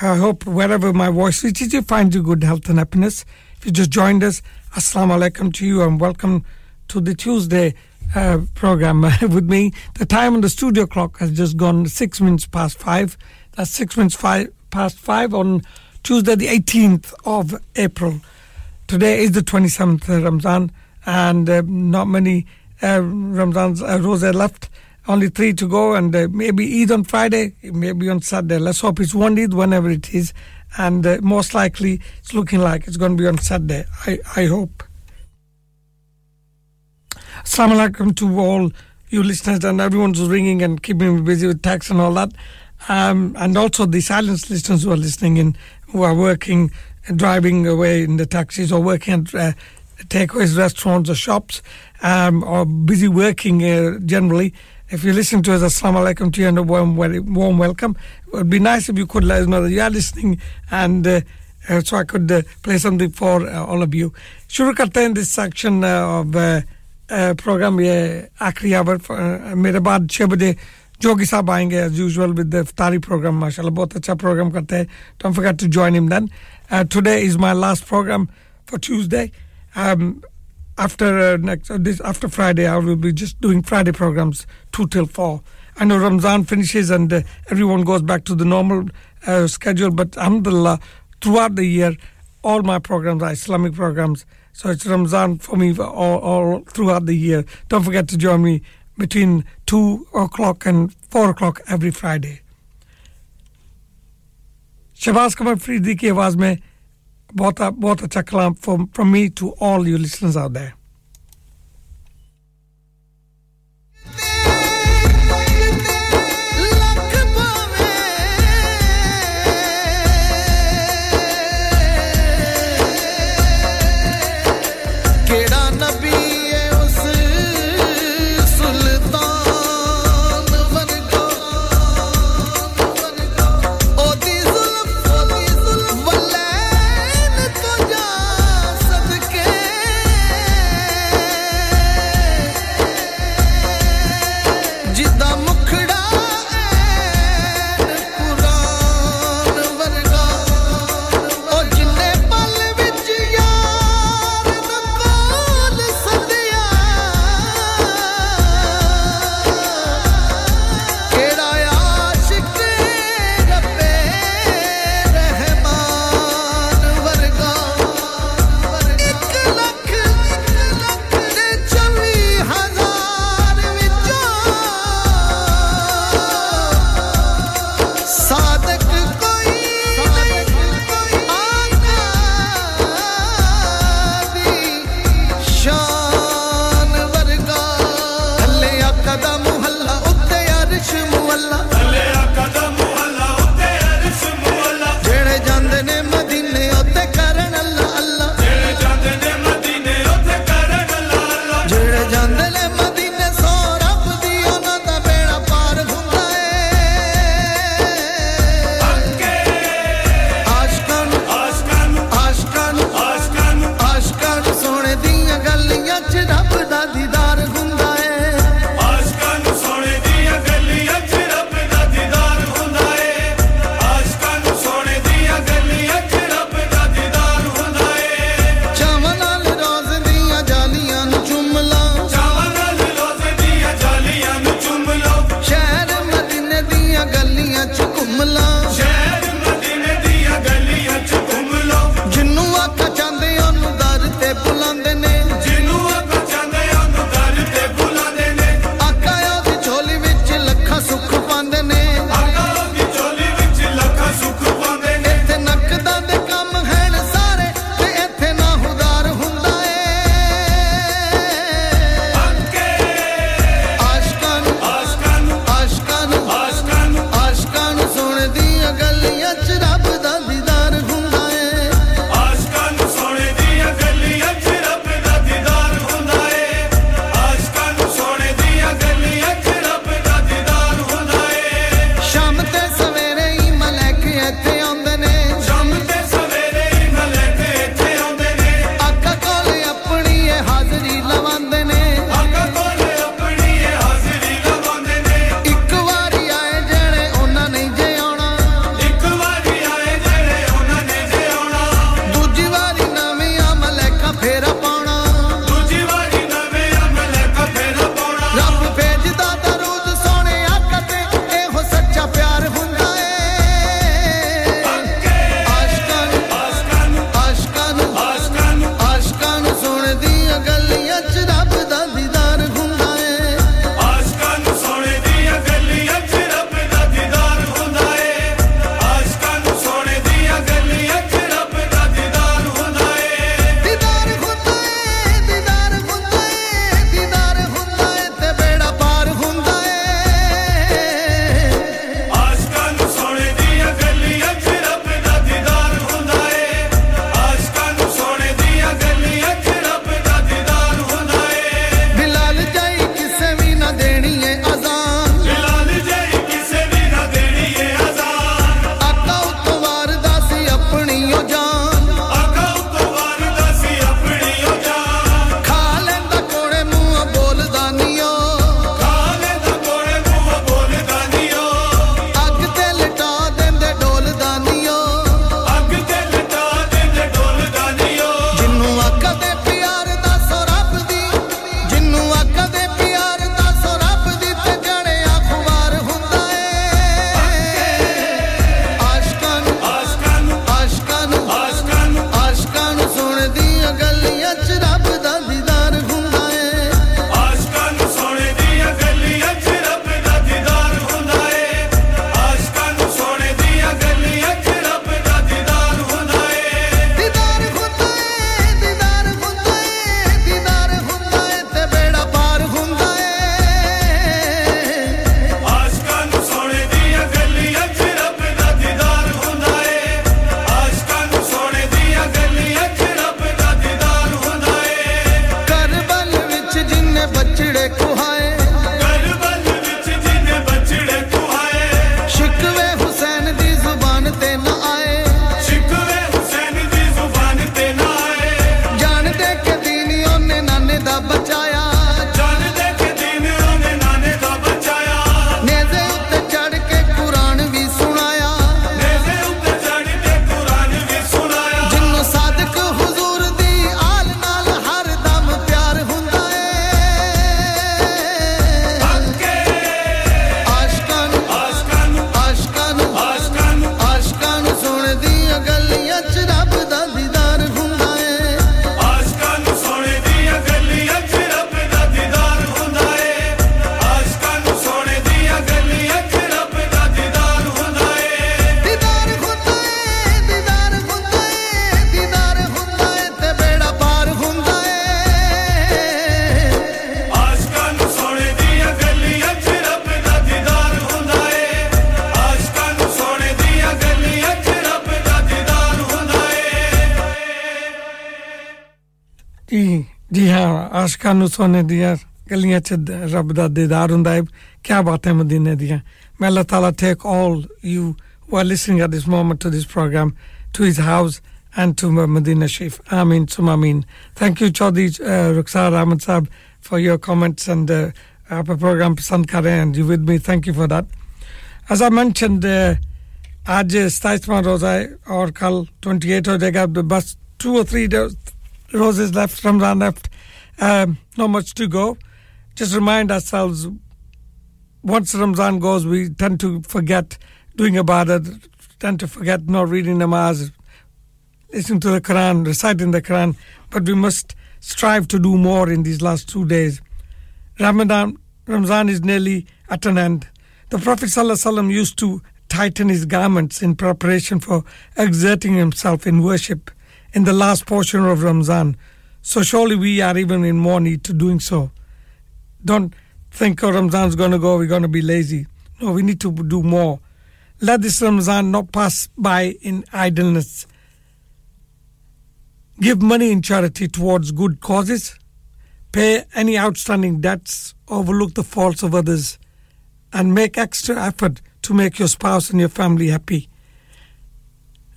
I hope wherever my voice reaches you, finds you good health and happiness. If you just joined us, Assalamu alaikum to you and welcome to the Tuesday program with me. The time on the studio clock has just gone 6 minutes past five. That's 6 minutes past five on Tuesday, the 18th of April. Today is the 27th Ramzan and not many Ramzans Rosa left. Only three to go and maybe Eid on Friday, maybe on Saturday. Let's hope it's one Eid whenever it is. And most likely it's looking like it's going to be on Saturday, I hope. Assalamu alaikum to all you listeners and everyone who's ringing and keeping me busy with texts and all that. And also the silent listeners who are listening in, who are working, driving away in the taxis or working at takeaways, restaurants or shops, or busy working generally. If you listen to us, Assalamu alaikum to you and a warm welcome. It would be nice if you could let us know that you are listening and so I could play something for all of you. Shuru karte hain this section of program ye aakhri hour mere baad 6 baje Jogi sahab aayenge as usual with the iftari program. MashaAllah, bahut acha program karte hain. Don't forget to join him then. Today is my last program for Tuesday. After Friday, I will be just doing Friday programs 2 till 4. I know Ramzan finishes and everyone goes back to the normal schedule. But alhamdulillah, throughout the year, all my programs are Islamic programs. So it's Ramzan for me all throughout the year. Don't forget to join me between 2 o'clock and 4 o'clock every Friday. Shabaz Kamal Fridi ki awaaz mein. बहुत अच्छा कलाम from me to all you listeners out there जी हां आशिका नु सोने दिया गलियां च रब दा दीदार हुंदा है क्या बात है मदीने दी may Allah Ta'ala take all you who are listening at this moment to this program to his house and to Medina Sharif Amin Summa Amin thank you Chaudhry Rukhsar Ahmed Saab for your comments and our program pasand kar rahe and you with me thank you for that as I mentioned aaj 27 roz hai aur kal 28 ho jayega ab bas 2 or 3 roses left Ramzan left not much to go just remind ourselves once Ramzan goes we tend to forget doing ibadat tend to forget not reading namaz listening to the Quran reciting the Quran but we must strive to do more in these last 2 days Ramzan is nearly at an end the Prophet ﷺ used to tighten his garments in preparation for exerting himself in worship in the last portion of Ramzan so surely we are even in more need to doing so don't think oh, Ramzan's going to go, we're going to be lazy. No, we need to do more. Let this Ramzan not pass by in idleness. Give money in charity towards good causes. Pay any outstanding debts. Overlook the faults of others. And make extra effort to make your spouse and your family happy.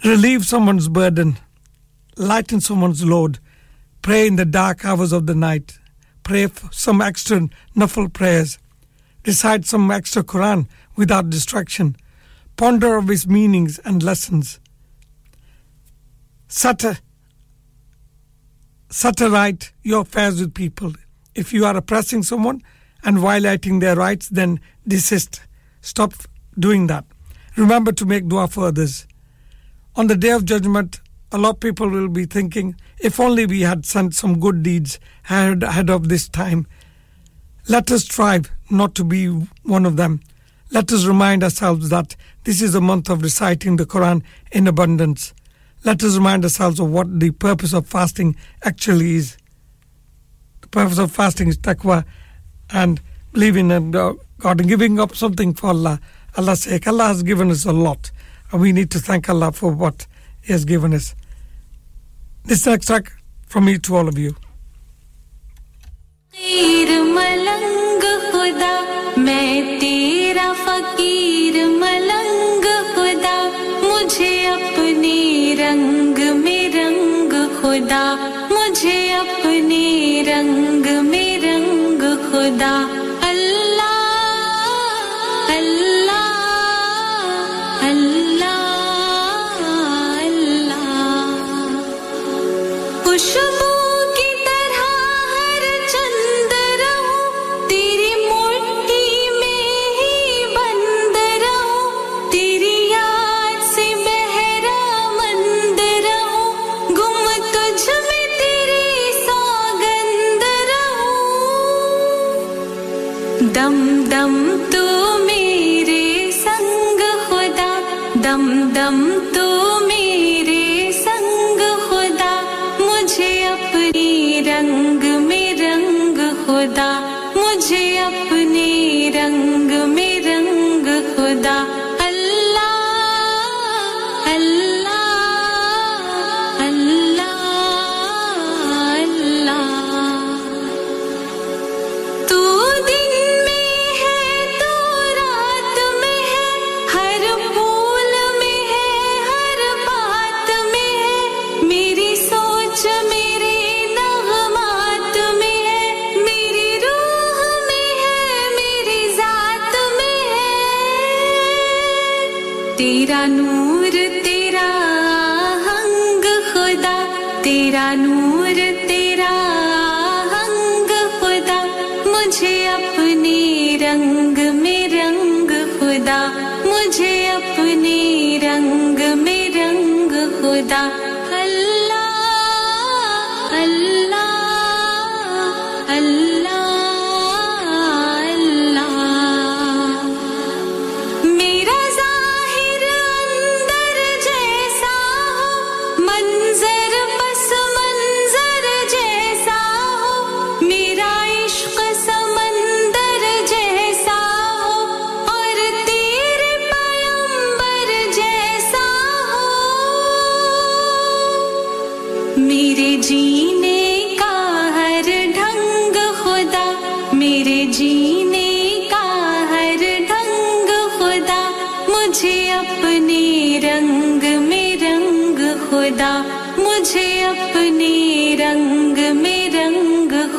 Relieve someone's burden. Lighten someone's load. Pray in the dark hours of the night. Pray for some extra nafil prayers. Recite some extra Quran without distraction. Ponder of its meanings and lessons. Set right your affairs with people. If you are oppressing someone and violating their rights, then desist. Stop doing that. Remember to make dua for others. On the Day of Judgment, a lot of people will be thinking, if only we had sent some good deeds ahead of this time. Let us strive not to be one of them. Let us remind ourselves that this is a month of reciting the Quran in abundance. Let us remind ourselves of what the purpose of fasting actually is. The purpose of fasting is taqwa and believing in God and giving up something for Allah. Allah's sake, Allah has given us a lot and we need to thank Allah for what He has given us. This next track from me to all of you.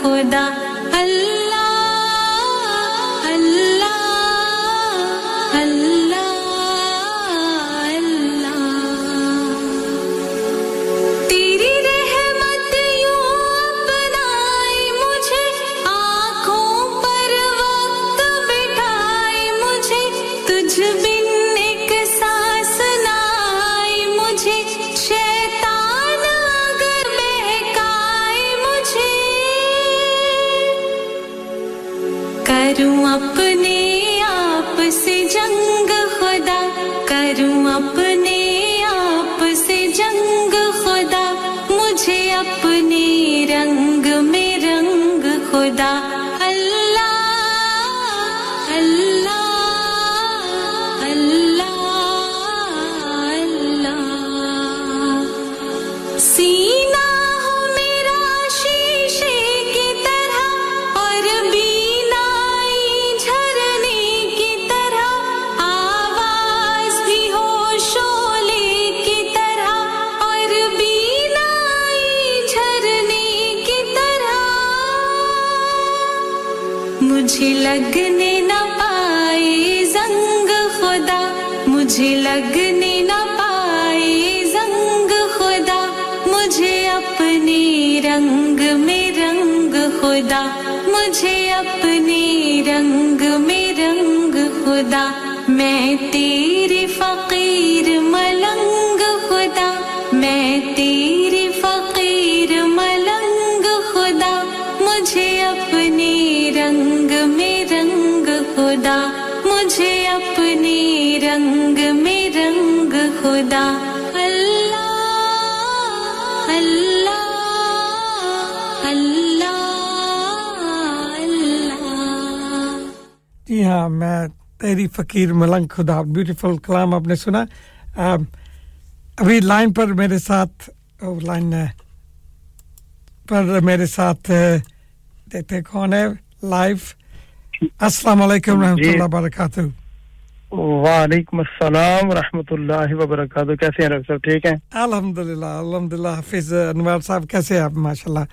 खुदा अल्लाह अल्लाह अल्लाह अल्लाह तेरी रहमत यूं अपनाए मुझे आंखों पर वक्त बिठाए मुझे तुझ बिन एक सांस ना आए मुझे करूं अपने आप से जंग खुदा करूं अपने आप से जंग खुदा मुझे अपने रंग में रंग खुदा अल्लाह अल्लाह अल्लाह अल्लाह सीना हो मेरा शीशे की तरह और मुझे लगने ना पाए जंग खुदा मुझे लगने ना पाए जंग खुदा मुझे अपने रंग में रंग खुदा मुझे अपने रंग में रंग खुदा मैं तेरे फकीर मलंग खुदा मैं तेरे फकीर मलंग खुदा मुझे अपने रंग में रंग खुदा मुझे अपने रंग में रंग खुदा अल्लाह अल्लाह अल्लाह अल्लाह जी हां मैं तेरी फकीर मलंग खुदा ब्यूटीफुल कलाम आपने सुना अभी लाइन पर मेरे साथ देखते कौन है लाइव अस्सलाम वालेकुम रहमतुल्लाह बरकातहू वालेकुम अस्सलाम रहमतुल्लाह व बरकातहू कैसे हैं डॉक्टर ठीक हैं अल्हम्दुलिल्लाह अल्हम्दुलिल्लाह हाफिज अनवर साहब कैसे हैं आप माशाल्लाह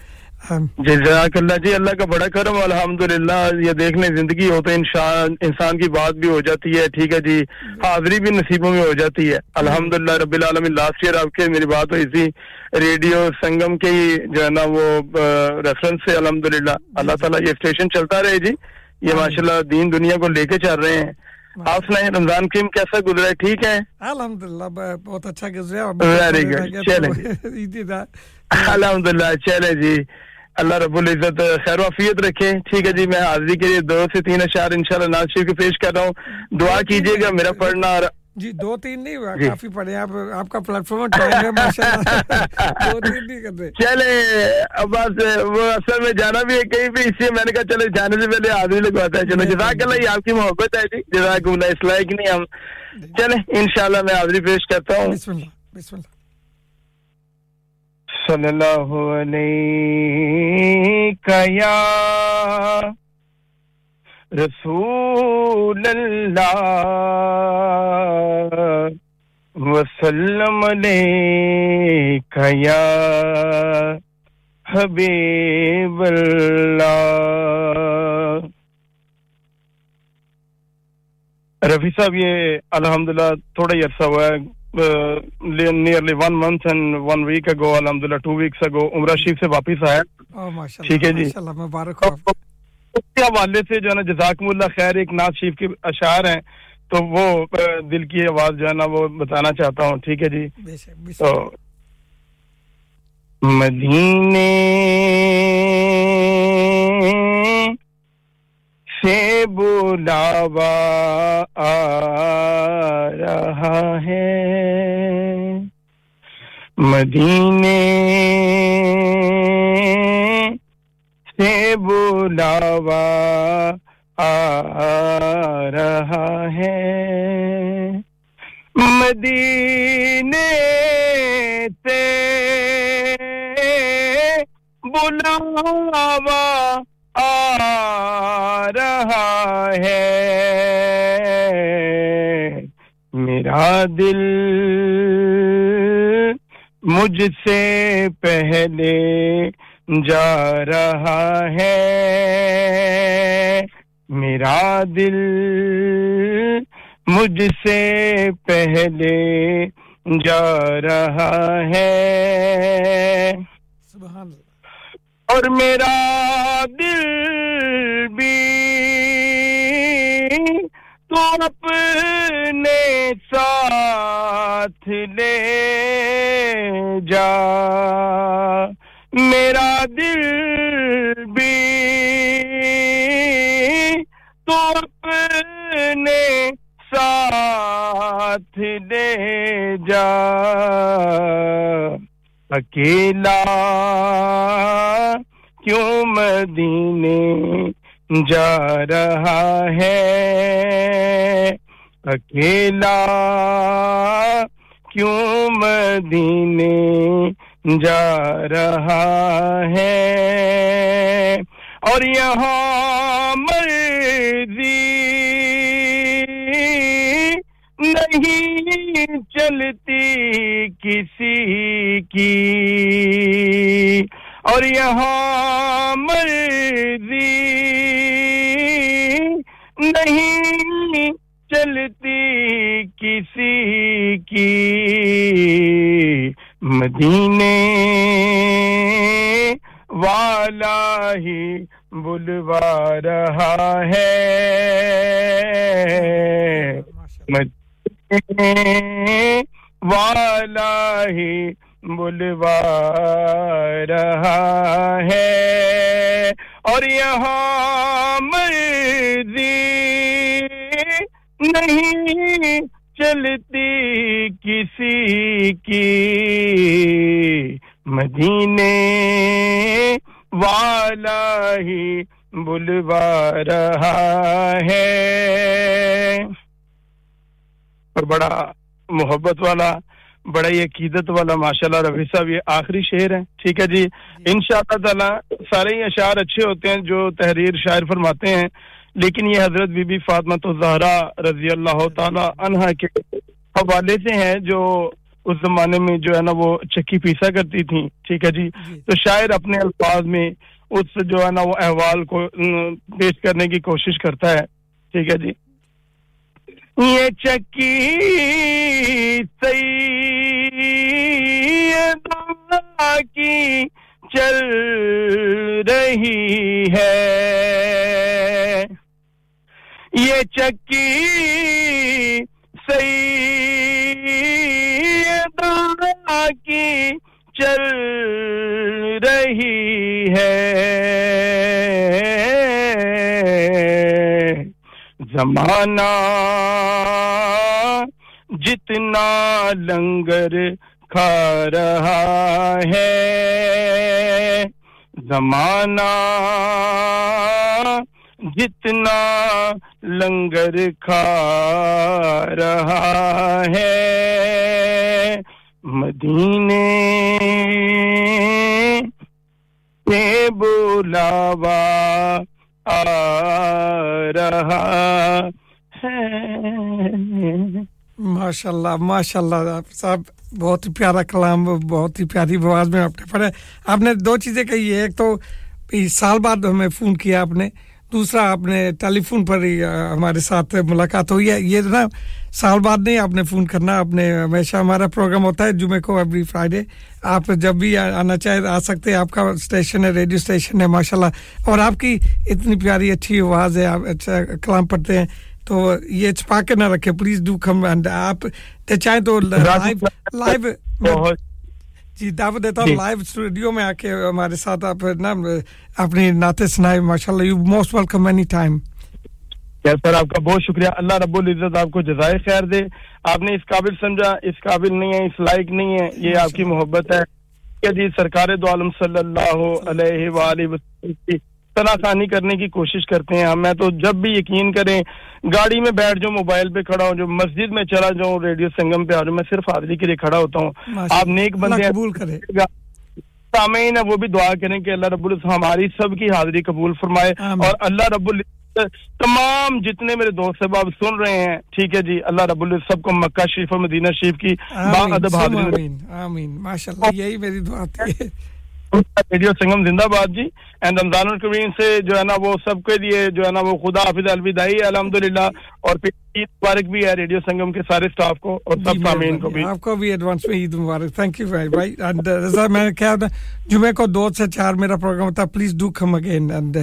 जज़ाकल्लाह जी अल्लाह का बड़ा करम अल्हम्दुलिल्लाह ये देखने जिंदगी हो तो इंसान की बात भी हो जाती है ठीक है जी हाज़िरी भी नसीबों में हो जाती है अल्हम्दुलिल्लाह रब्बिल आलमीन लास्ट ईयर आपके मेरी बात हुई थी रेडियो संगम के जो है ना वो रेफरेंस से अल्हम्दुलिल्लाह अल्लाह ताला ये स्टेशन चलता रहे जी ये माशाल्लाह दीन दुनिया को लेके चल रहे हैं आप सुनाएं रमजान करीम कैसा गुजरा है ठीक है अल्हम्दुलिल्लाह बहुत अच्छा गुजरा वेरी गुड चलें अल्हम्दुलिल्लाह चलें जी अल्लाह रब्बुल इज्जत खैर वफियत रखे ठीक है जी मैं हाजिरी के लिए 2 से 3 अशआर इंशाल्लाह नात शरीफ को पेश कर रहा हूं दुआ कीजिएगा मेरा पढ़ना जी 2 3 नहीं काफी पढ़े आप आपका प्लेटफॉर्म टाइम है माशाल्लाह 2 3 नहीं कर रहे चले अब बस वो असल में जाना भी है कहीं भी इसलिए मैंने कहा चलो जाने से पहले हाजिरी लगवाता है चलो जज़ाकल्लाह ये आपकी मोहब्बत है जी जज़ाकल्लाह इस लायक नहीं हम चले इंशाल्लाह मैं हाजिरी पेश करता हूं बिस्मिल्लाह बिस्मिल्लाह सल्लल्लाहु अलैका या रसूल अल्लाह वसल्लम अलैका या हबीब अल्लाह रफी साहब ये अल्हम्दुलिल्लाह थोड़ा ही अरसा हुआ है nearly 1 month and 1 week ago alhamdulillah 2 weeks ago umrah shif se wapas aaya theek hai ji mashallah mubarak ho uske hawale se jo na jazakumullah khair ek naat shif ke ashar hain to wo dil ki awaaz jo na wo batana chahta hu theek hai ji to madine से बुलावा आ रहा है मदीने से बुलावा आ रहा है मदीने से बुलावा आ रहा है मेरा दिल मुझसे पहले जा रहा है मेरा दिल मुझसे पहले जा रहा है सुभान अल्लाह और मेरा दिल भी तो अपने साथ ले जा मेरा दिल भी तो अपने साथ ले जा अकेला क्यों मदीने जा रहा है अकेला क्यों मदीने जा रहा है और यहाँ मर्जी नहीं चलती किसी की और यहाँ मर्जी नहीं चलती किसी की मदीने वाला ही बुलवा रहा है मदीने वाला ही बुलवा रहा है और यहाँ मर्जी नहीं चलती किसी की मदीने वाला ही बुलवा रहा है और बड़ा मोहब्बत वाला बड़ा ये अकीदत वाला माशाल्लाह रफी साहब ये आखिरी शेर है ठीक है जी इंशाअल्लाह ताला सारे ही अशआर अच्छे होते हैं जो तहरीर शायर फरमाते हैं लेकिन ये हजरत बीबी फातिमा तो ज़हरा रज़ियल्लाहु ताला अन्हा के हवाले से हैं जो उस जमाने में जो है ना वो चक्की पीसा करती थी ठीक है जी तो शायर अपने अल्फाज में उस जो है ना वो अहवाल को पेश करने की कोशिश करता है ठीक है जी ये चक्की सैयदा की चल रही है ये चक्की सैयदा की चल रही है जमाना जितना लंगर खा रहा है जमाना जितना लंगर खा रहा है मदीने से बुलावा आ रहा है माशाल्लाह माशाल्लाह साहब बहुत ही प्यारा कलाम बहुत ही प्यारी आवाज में आपने पढ़ा आपने दो चीजें कही है एक तो इस साल बाद हमें फोन किया आपने दूसरा आपने टेलीफोन पर हमारे साथ मुलाकात हुई है ये ना साल बाद नहीं आपने फोन करना आपने हमेशा हमारा प्रोग्राम होता है जुमे को एवरी फ्राइडे आप जब भी आना चाहे आ सकते हैं आपका स्टेशन है रेडियो स्टेशन है माशाल्लाह और आपकी इतनी प्यारी अच्छी आवाज है आप अच्छा कलाम पढ़ते हैं तो ये छुपा के ना रखें प्लीज डू कम एंड आप चाहे तो लाइव लाइव जी दावत देता हूं लाइव स्टूडियो में आके हमारे साथ आप ना अपने नाते सुनाए माशाल्लाह you most welcome any time यार सर आपका बहुत शुक्रिया अल्लाह रब्बुल इज्जत आपको जज़ाए खैर दे आपने इस काबिल समझा इस काबिल नहीं है इस लायक नहीं है ये आपकी मोहब्बत है कि जी सरकार दो आलम सल्लल्लाहु अलैहि वसल्लम की तनाखानी करने की कोशिश करते हैं मैं तो जब भी यकीन करें गाड़ी में बैठ जाऊं मोबाइल पे खड़ा हूं जो मस्जिद में चला जाऊं रेडियो संगम पे आ जाऊं मैं सिर्फ हाजिरी के लिए खड़ा होता हूं आप नेक बंदे कबूल करें सामईन वो भी दुआ करें कि अल्लाह रब्बुल हमारी सब की हाजिरी कबूल फरमाए और अल्लाह रब्बुल तमाम जितने मेरे दोस्त सब आप सुन रहे हैं ठीक है जी अल्लाह रब्बुल इज्जत सबको मक्का शरीफ और मदीना शरीफ की बाअदब हाजिरी आमीन आमीन माशाल्लाह यही मेरी दुआ थी रेडियो संगम जिंदाबाद जी एंड रमजान और करीम से जो है ना वो सबके लिए जो है ना वो खुदा हाफिज अलविदाई अल्हम्दुलिल्लाह और ईद मुबारक भी है रेडियो संगम के सारे स्टाफ को और सब सामीन को भी आपको भी एडवांस में ईद मुबारक थैंक यू वेरी भाई एंड रजा मैंने क्या जुमे को 2 से 4 मेरा प्रोग्राम होता है please do come again and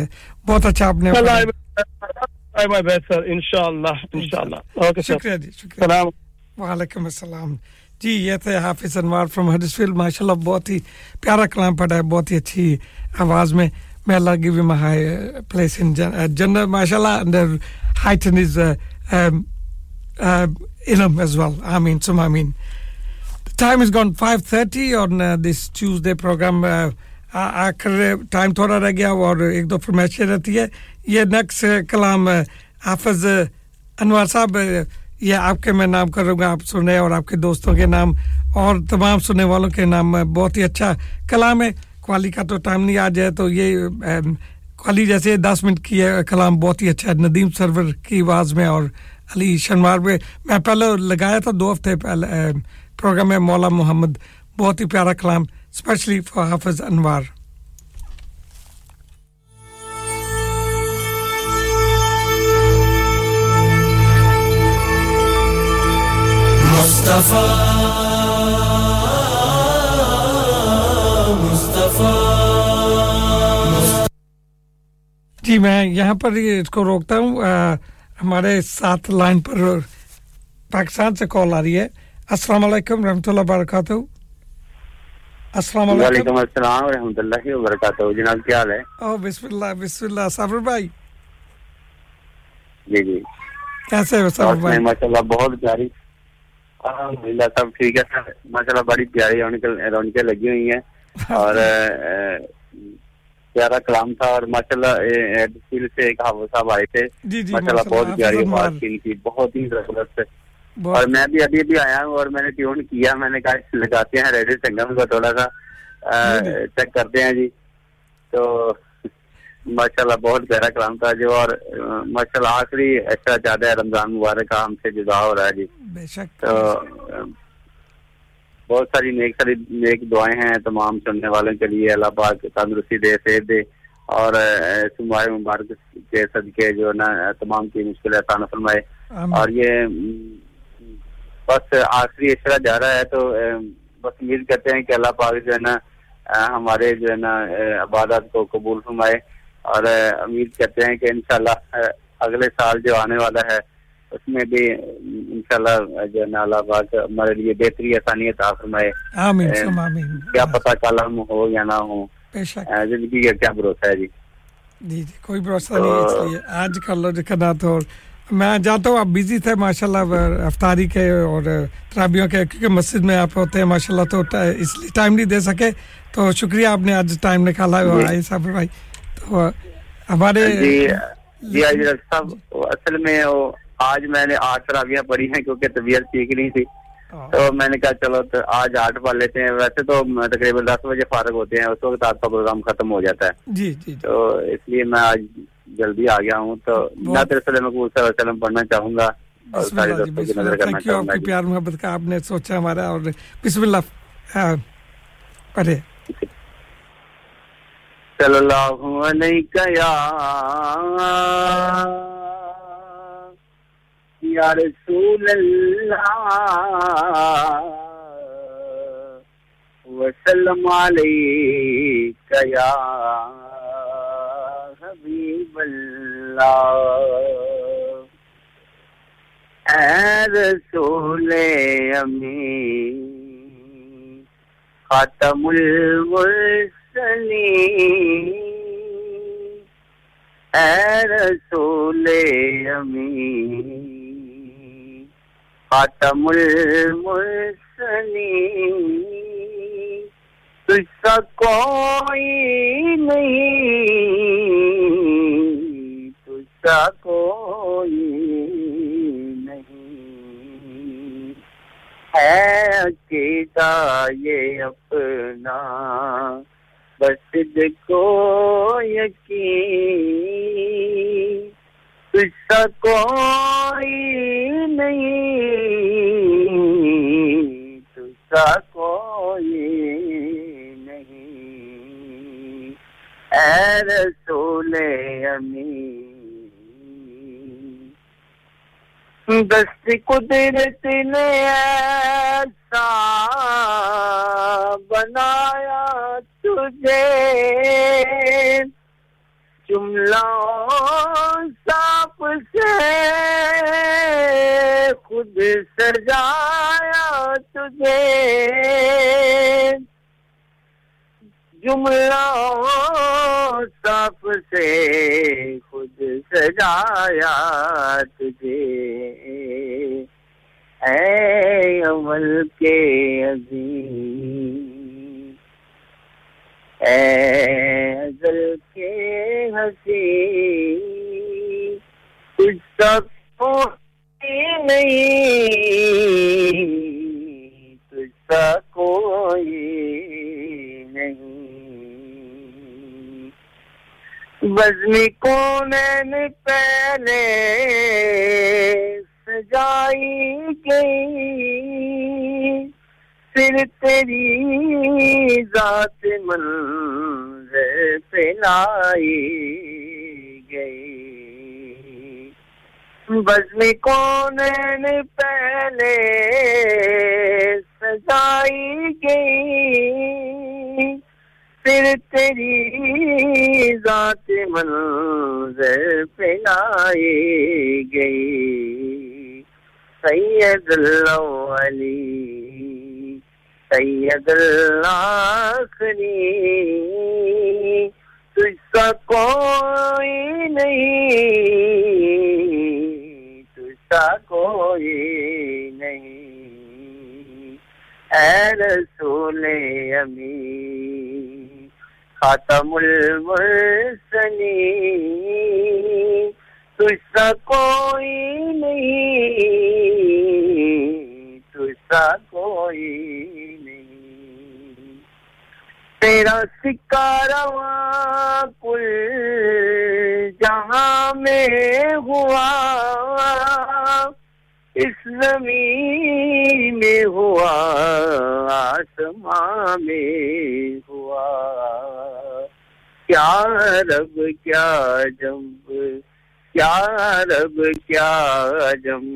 बहुत अच्छा आपने आई माय बेस्ट सर इंशाल्लाह इंशाल्लाह ओके शुक्रिया जी शुक्रिया सलाम वालेकुम अस्सलाम जी ये थे हाफिज अनवार फ्रॉम हडर्सफील्ड माशाल्लाह बहुत ही प्यारा कलाम पढ़ा है बहुत ही अच्छी आवाज में मैं अल्लाह give him a high place in जन्नत माशाल्लाह and heighten is ilm as well ameen sum ameen the time is gone 5:30 on this Tuesday program aakhir time thoda reh gaya aur ek do farmaish rehti hai ye next kalam hafiz anwar sahab ye aapke main naam karunga aap sune aur aapke doston ke naam aur tamam sunne walon ke naam bahut hi acha kalam hai qali ka to time nahi aaj hai to ye खाली जैसे 10 minute की कलाम बहुत ही अच्छा है Nadeem server की आवाज में और अली शनवार में मैं पहले लगाया था 2 हफ्ते पहले प्रोग्राम में मौला मोहम्मद बहुत ही प्यारा कलाम स्पेशली फॉर हाफिज अनवार मुस्तफा मुस्तफा जी मैं यहां पर इसको रोकता हूं हमारे साथ लाइन पर पाकिस्तान से कॉल आ रही है अस्सलाम वालेकुम रहमतुल्लाह बरकातहू अस्सलाम वालेकुम अस्सलाम रहमतुल्लाह व बरकातहू जनाब क्या हाल है ओ बिस्मिल्लाह बिस्मिल्लाह साबर भाई जी जी कैसे हो साबर भाई माशाल्लाह बहुत प्यारी अल्हम्दुलिल्लाह सब ठीक है माशाल्लाह बड़ी प्यारी रौनकें लगी हुई हैं और प्यारा कलाम था और माशाल्लाह एडफील से एक हाफिज साहब आए थे माशाल्लाह बहुत प्यारी बात की बहुत ही जबरदस्त और मैं भी अभी अभी आया हूं और मैंने ट्यून किया मैंने कहा लगाते हैं रेडियो संगम को थोड़ा सा चेक करते हैं जी तो माशाल्लाह बहुत प्यारा कलाम था जो और माशाल्लाह आखिरी अच्छा ज्यादा रमजान मुबारक का हमसे जुदा हो रहा है जी बेशक तो बहुत सारी नेक दुआएं हैं तमाम सुनने वालों के लिए अल्लाह पाक तंदुरुस्ती दे सेहत दे और सुमाए मुबारक के सदके जो ना तमाम की मुश्किलें आसान फरमाए और ये बस आखिरी इशरा जा रहा है तो बस उम्मीद करते हैं कि अल्लाह पाक जो है ना हमारे जो है ना इबादत को कबूल फरमाए और उम्मीद करते हैं कि इंशाल्लाह अगले साल जो आने वाला है उसमें भी इंशाल्लाह जो नाला बात हमारे लिए बेहतरी आसानी عطا फरमाए आमीन सुम आमीन क्या पता कल हम हो या ना हो जिंदगी का क्या भरोसा है जी जी जी कोई भरोसा तो नहीं इसलिए आज कर लो जिकना तो मैं जानता हूं आप बिजी थे माशाल्लाह इफ्तारी के और तरावियों के क्योंकि मस्जिद में आप होते हैं माशाल्लाह तो इसलिए टाइम नहीं दे सके तो शुक्रिया आपने आज टाइम निकाला और आई साहब भाई तो हमारे जी आज साहब असल में आज मैंने 8 तरावियां पढ़ी हैं क्योंकि तबीयत ठीक नहीं थी तो मैंने कहा चलो तो आज 8 पढ़ लेते हैं वैसे तो तकरीबन 10 बजे फारिग होते हैं उस वक्त आपका प्रोग्राम खत्म हो जाता है जी जी तो इसलिए मैं आज जल्दी आ गया हूं तो ना दरअसल मैं कुछ सवाल पढ़ना चाहूंगा और सारे दोस्तों की नजर करना चाहूंगा आपकी प्यार मोहब्बत का आपने सोचा हमारा और बिस्मिल्लाह पढ़े सल्लल्लाहु अलैहि या Ya Rasul Allah wa sallam alayka ya habib Allah ay rasul amin khatamul mursalin ay rasul amin खातमुल Mursaleen तुझसा कोई नहीं तुझसा कोई नहीं है अकीदा ये अपना बस दिल को यकीन तुझसा कोई नहीं, तुझसा कोई नहीं, ऐ रसूले अमी। दस्ती कुदरत ने ऐसा बनाया तुझे, जुमलों साफ से खुद सजाया तुझे, जुमलों साफ से खुद सजाया तुझे, ऐ अमल के अजीम, ऐ अज़ल के हसी, तुझसा कोई नहीं, तुझसा कोई नहीं। बज़्म कौनैन पहले सजाई गई, फिर तेरी जात मंज़र पे लाई गई। बज़्म कौनैन पहले सजाई गई, फिर तेरी जात मंज़र पे लाई गई। सैयदुल अली, सैयदुल आखिरी, तुझसा कोई नहीं, तुझसा कोई नहीं, ऐ रसूले अमी, खातमुल मुरसलीन, तुझसा कोई नहीं, तुझसा कोई। तेरा सिक्का रवां कुल जहां में हुआ, इस ज़मीं में हुआ, आसमां में हुआ, क्या रब क्या अजब, क्या रब क्या अजब,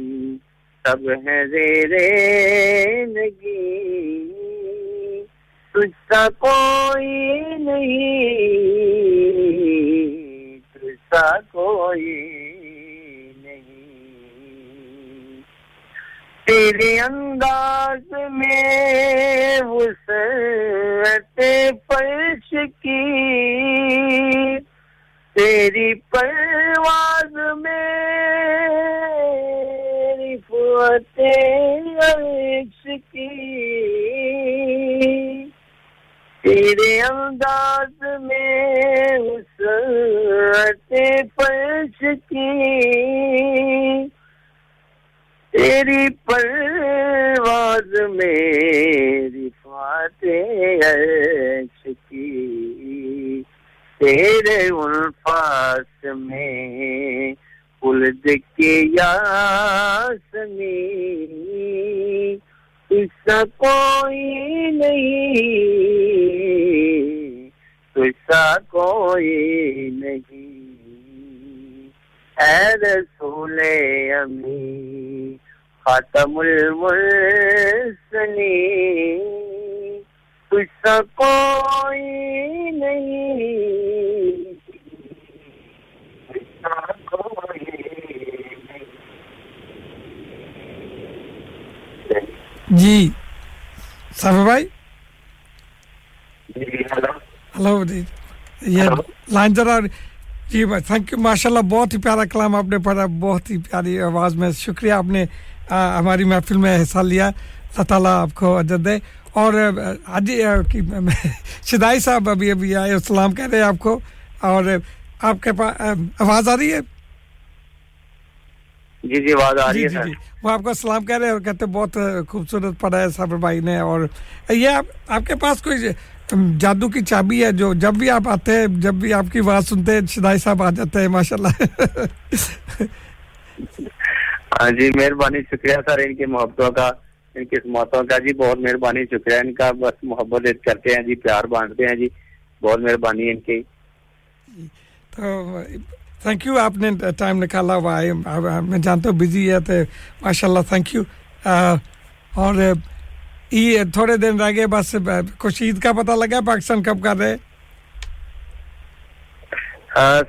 सब है ज़ेर-ए-नगी, तुझसा कोई नहीं, तुझसा कोई नहीं। तेरे अंदाज में वुसअते फर्श की, तेरी परवाज़ में रिफ़अते अर्श की, तेरे अंदाज में वुसअते फर्श की, तेरी परवाज़ में रिफ़अते अर्श की, तेरे उल्फ़ात में खुल्द के यासमी, तुझसा कोई नहीं, तुझसा कोई नहीं, ऐ रसूले अमी, खातमुल मुरसलीन, तुझसा कोई नहीं, तुझसा कोई नहीं। जी साफ़ी भाई, हेलो जी, ये लाइन जरा जी भाई, थैंक यू, माशाल्लाह, बहुत ही प्यारा कलाम आपने पढ़ा, बहुत ही प्यारी आवाज़ में, शुक्रिया आपने हमारी महफिल में हिस्सा लिया, अल्लाह ताला आपको अजर दे। और आज की शिदाई साहब अभी आए, सलाम कह रहे हैं आपको, और आपके पास आवाज़ आ रही है? जी जी आवाज आ रही है सर, वो आपको सलाम कह रहे हैं और कहते हैं बहुत खूबसूरत पढ़ा है साबर भाई ने। और ये आपके पास कोई जादू की चाबी है जो जब भी आप आते हैं जब भी आपकी आवाज सुनते हैं शिदाई साहब आ जाते हैं माशाल्लाह हां जी मेहरबानी शुक्रिया सर इनके मोहब्बतों का इनके समातों का जी बहुत मेहरबानी शुक्रिया इनका बस मोहब्बत करते हैं जी प्यार बांटते हैं जी बहुत मेहरबानी इनकी तो थैंक यू आपने टाइम निकाला भाई मैं जानता हूं बिजी है तो माशाल्लाह थैंक यू और ये थोड़े दिन रह गए बस कुछ ईद का पता लगा पाकिस्तान कब कर रहे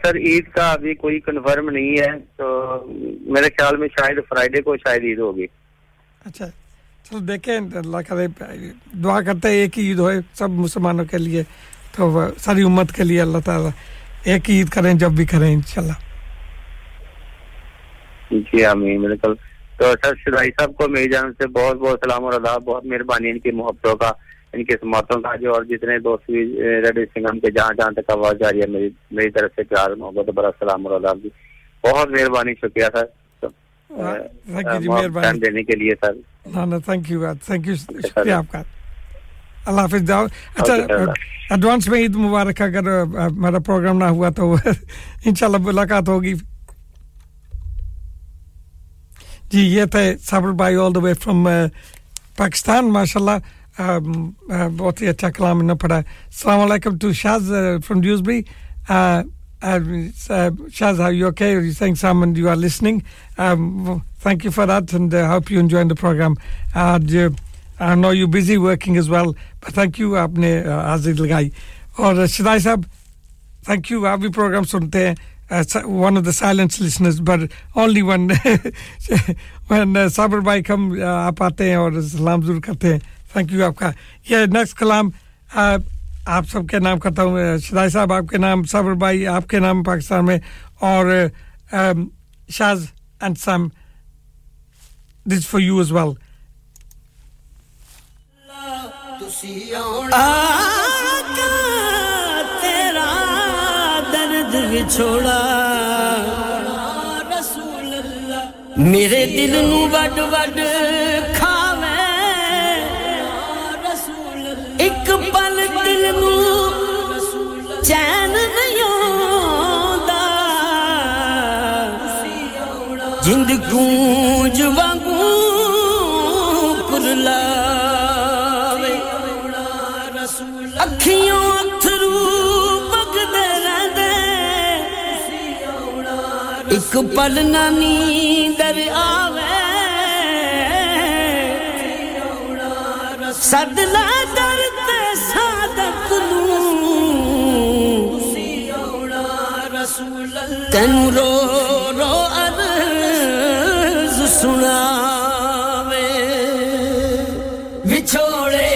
सर ईद का अभी कोई कंफर्म नहीं है तो मेरे ख्याल में शायद फ्राइडे को शायद ईद होगी अच्छा चलो देखें अल्लाह करे दुआ करते हैं एक ईद होए सब मुसलमानों के लिए तो सारी उम्मत के लिए अल्लाह ताला एक ईद करें जब भी करें इंशाल्लाह जी आमीन बिल्कुल तो सर शिदाई साहब को मेरी जान से बहुत-बहुत सलाम और अदाब बहुत मेहरबानी इनकी मोहब्बतों का इनके समातों का जो और जितने दोस्त भी रेडियो संगम के जहां-जहां तक आवाज आ रही है मेरी तरफ से प्यार मोहब्बत और बड़ा सलाम और अदाब जी बहुत मेहरबानी शुक्रिया सर थैंक यू जी मेहरबानी देने के लिए सर ना थैंक यू शुक्रिया आपका अल्लाह हाफिज़ जाओ अच्छा एडवांस में ईद मुबारक अगर मेरा प्रोग्राम ना हुआ तो इंशाल्लाह मुलाकात होगी जी ये थे साबर भाई all the way from Pakistan माशाल्लाह बहुत ही अच्छा कलाम इन्होंने पढ़ा अस्सलाम वालेकुम to Shaz from Dewsbury Shaz, are you okay? Are you saying someone you are listening? Thank you for that and I hope you enjoying the program. I know you're busy working as well, but thank you, aapne azid lagai. Aur Shidai sahab, thank you. Every program sunte hain. One of the silent listeners, but only one. When Sabr bhai come, aap aate hain aur salam zarur karte hain. Thank you, aapka. Yeah, next kalam. आप सबके नाम करता हूं शिदाई साहब आपके नाम सबर भाई आपके नाम पाकिस्तान में और Shaz and some this for you as well आका तेरा दर्द विछोड़ा रसूल अल्लाह मेरे दिल नु वड वड खावे रसूल अल्लाह एक पल चैन नहीं आंदा जिंद गूंज वांगू कुरलावे अखियों अथरू बगदे रहंदे एक पल ना नींदर आवे सदला दर्द सादत नू तनु रो रो अर्ज़ सुनावे विछोड़े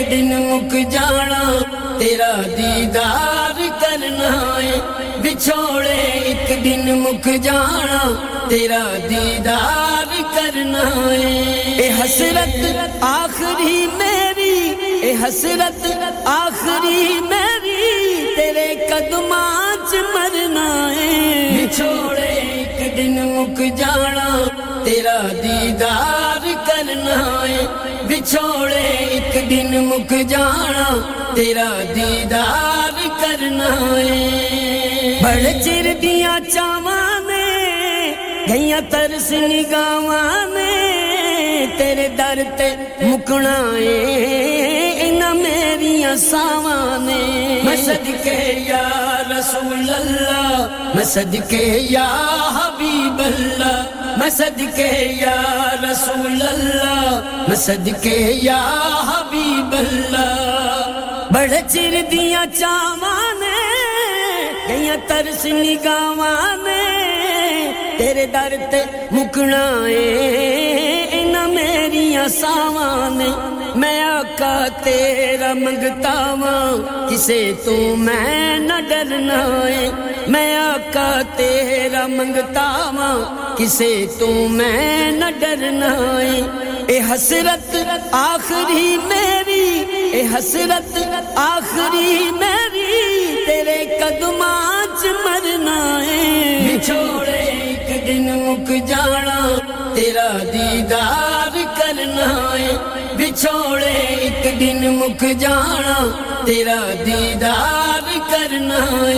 एक दिन मुक जाना तेरा दीदार करना है विछोड़े एक दिन मुक जाना तेरा दीदार करना है ए हसरत आखिरी मेरी ए हसरत आखिरी मेरी तेरे कदमा मरना है छोड़े एक दिन मुक जाना तेरा दीदार करना है बिछोड़े एक दिन मुक जाना तेरा दीदार करना है बड़े चिर दिया चावां ने गईया तरस निगावां ने तेरे दर ते मुकना है मेरियां सावां ने मैं सदके या रसूल अल्लाह मैं सदके या हबीब अल्लाह मैं सदके या रसूल अल्लाह मैं सदके या हबीब अल्लाह बड़े चिर दिया चावां ने गईया तरस निगावां ने तेरे दर ते मुकना है ना मेरियां सावां ने मैं आका तेरा मंगता वां किसे तू मैं न डरना है मैं आका तेरा मंगता वां किसे तू मैं न डरना है ए हसरत आखिरी मेरी ए हसरत आखिरी मेरी तेरे कदमां च मरना है बिछोड़े एक दिन मुक जाना तेरा दीदार करना है छोड़े एक दिन मुक जाना तेरा दीदार करना है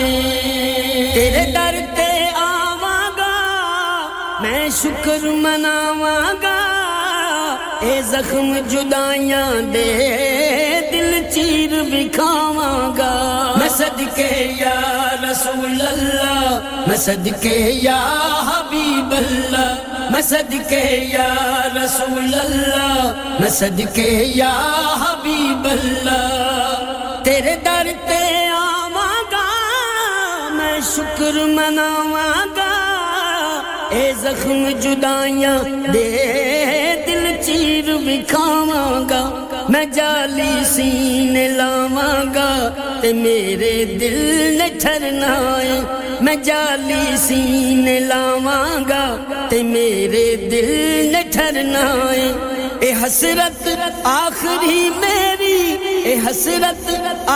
तेरे दर पे आवांगा मैं शुक्र मनावांगा ए जख्म जुदाइयां दे दिल चीर बिखावांगा मैं सदके या रसूल अल्लाह मैं सदके या हबीब अल्लाह मैं सदके या रसूल अल्लाह मैं सदके या हबीब अल्लाह तेरे दर पे आवांगा मैं शुक्र मनावांगा ए जख्म जुदाइयां दे दिल चीर बिखावांगा मैं जाली सीने लावांगा ते मेरे दिल ने ठरना है मैं जाली सीने लावांगा ते मेरे दिल ने ठरना है ए हसरत आखरी मेरी ए हसरत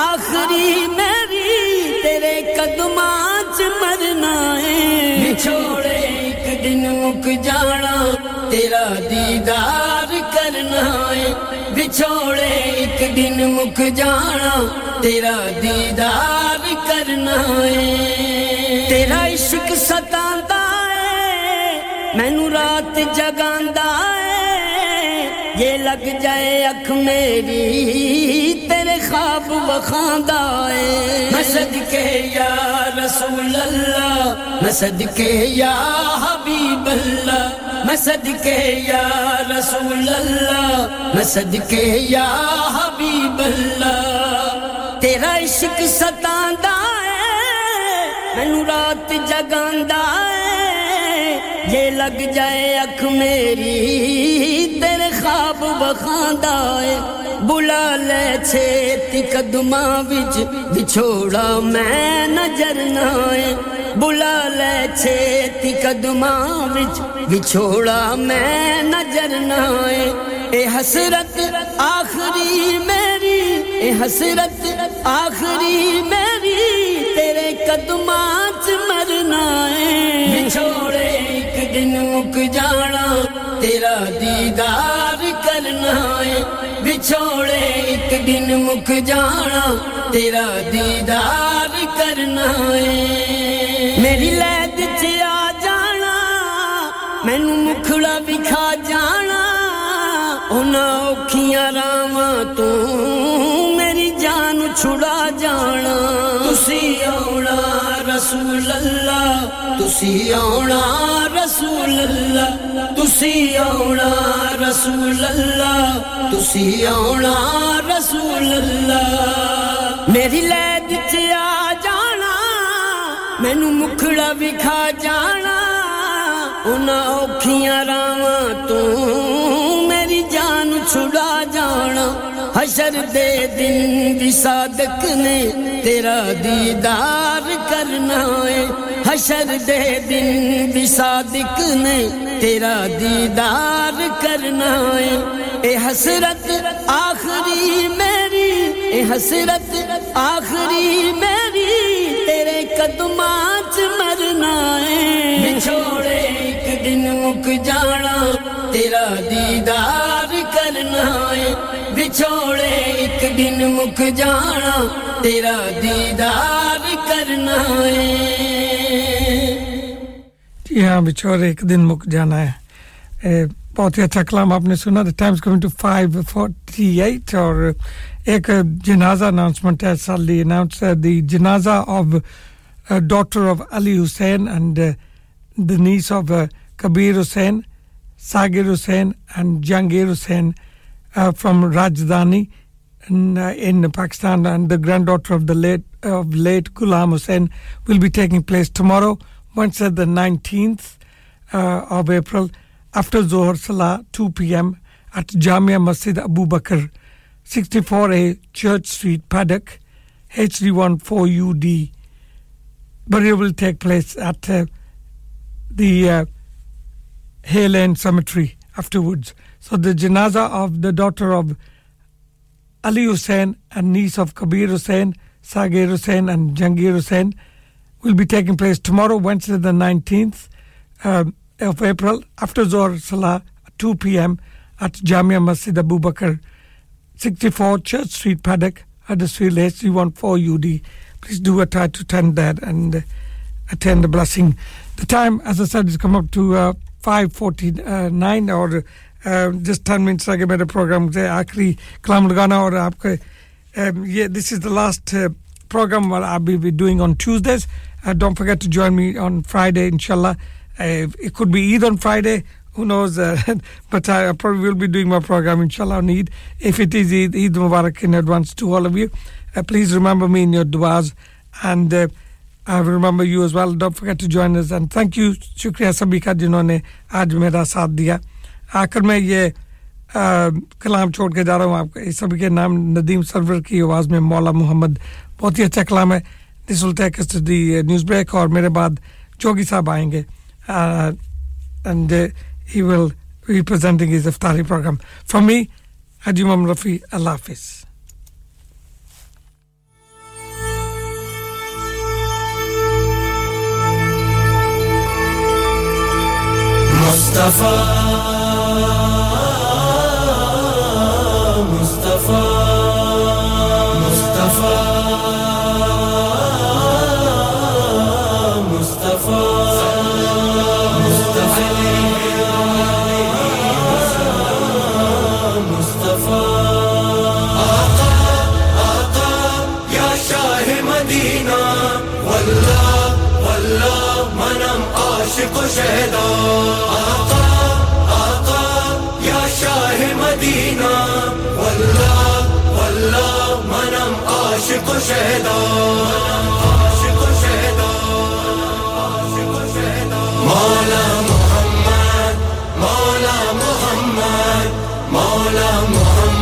आखरी मेरी तेरे कदमां च मरना है बिछोड़े दिन मुक जाना तेरा दीदार करना है बिछोड़े एक दिन मुक जाना तेरा दीदार करना है तेरा इश्क सताता है मैनू रात जगांदा है ये लग जाए आंख मेरी तेरे ख्वाब बखांदा है मैं सदके या रसूल अल्लाह मैं सदके या हबीब अल्लाह मैं सदके या रसूल अल्लाह मैं सदके या हबीब अल्लाह तेरा इश्क सतांदा है मैनू रात जगांदा है ये लग जाए आंख मेरी तेरे ख्वाब बखांदा है बुला ले छेती कदमां विच बिछोड़ा मैं नजर ना आए बुला ले छेती कदमां विच बिछोड़ा मैं नजर ना आए ए हसरत आखरी मेरी ए हसरत आखरी मेरी तेरे कदमां च मरना है बिछोड़े एक दिन मुक जाना तेरा दीदार करना है बिछोड़े एक दिन मुक जाना तेरा दीदार करना है मेरी लैद च आ जाना मैनू मुखड़ा विखा जाना उन्हां औखियां रावां तू मेरी जान छुड़ा जाना तुसी औना रसूल अल्लाह तुसी औना रसूल अल्लाह तुसी औना रसूल अल्लाह तुसी औना रसूल अल्लाह मेरी लैद च आ जाना मैनू मुखड़ा विखा जाना उन्हां औखियां रावां तू मेरी जान छुड़ा जाना हशर दे दिन भी सादक ने तेरा दीदार करना है हशर दे दिन भी सादक ने तेरा दीदार करना है ए हसरत आखरी मेरी ए हसरत आखरी मेरी तेरे कदमां च मरना है बिछोड़े एक दिन मुक जाना तेरा दीदार करना है बिछोड़े एक दिन मुक जाना तेरा दीदार करना है जी हां बिछोड़े एक दिन मुक जाना है बहुत ही अच्छा कलाम आपने सुना द टाइम्स कमिंग टू 5:48 और एक जनाजा अनाउंसमेंट है सडनली अनाउंस द जनाजा of daughter of Ali Hussain and the niece of Kabir Hussain Sagir Hussain and Jangir Hussain from Rajdhani in Pakistan and the granddaughter of the late Ghulam Hussain will be taking place tomorrow Wednesday the 19th of April after Zohar Salah 2 p.m. at Jamia Masjid Abu Bakr 64A Church Street Paddock HD14UD burial will take place at the Hay Lane Cemetery afterwards. So the janaza of the daughter of Ali Hussain and niece of Kabir Hussain, Sagir Hussain and Jangir Hussain will be taking place tomorrow, Wednesday the 19th of April after Zohar Salah at 2 p.m. at Jamia Masjid Abu Bakr 64 Church Street, Paddock, Huddersfield, HC14UD. Please do try to attend that and attend the blessing. The time, as I said, has come up to 5:49 or just 10 minutes ago. Mera program se aakhri kalam lagana aur aapke this is the last program what I'll be doing on Tuesdays. Don't forget to join me on Friday, inshallah. It could be Eid on Friday, who knows, but I probably will be doing my program, inshallah, on Eid. If it is Eid, Eid Mubarak in advance to all of you. Please remember me in your du'as, and I remember you as well. Don't forget to join us, and thank you, shukriya sabhi ka jinhone aaj mera saath diya. Aakhir mein ye kalam chhod ke ja raha hu aapko sabhi ke naam Nadeem Sarwar ki awaaz mein Maula Muhammad. Bahut hi acha kalam hai. This will take us to the news break, aur mere baad Jogi sahab aayenge, and he will be presenting his iftari program. From me, Haji Muhammad Rafi, Allah Hafiz. Mustafa, Mustafa, Mustafa, Mustafa, Mustafa. شهدا عطا عطا يا شاه مدينة والله والله منم عاشق شهدا عاشق شهدا عاشق شهدا مولا محمد مولا محمد مولا محمد مولا محمد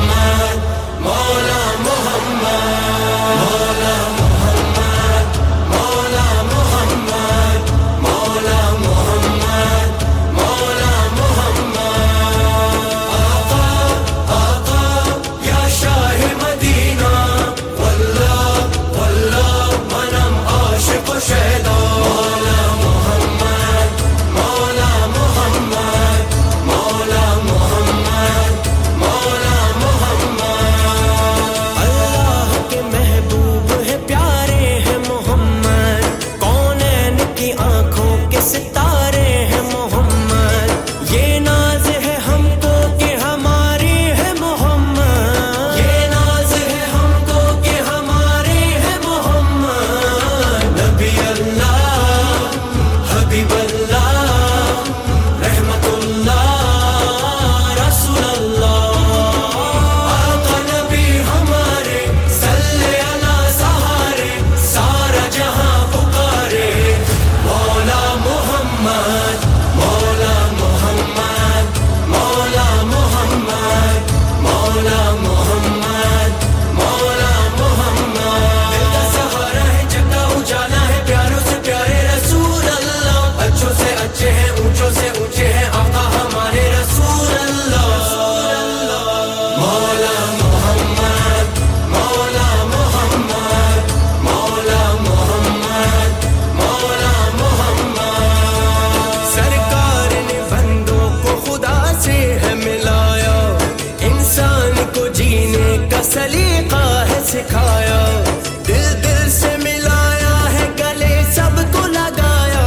सिखाया दिल दिल से मिलाया है गले सबको लगाया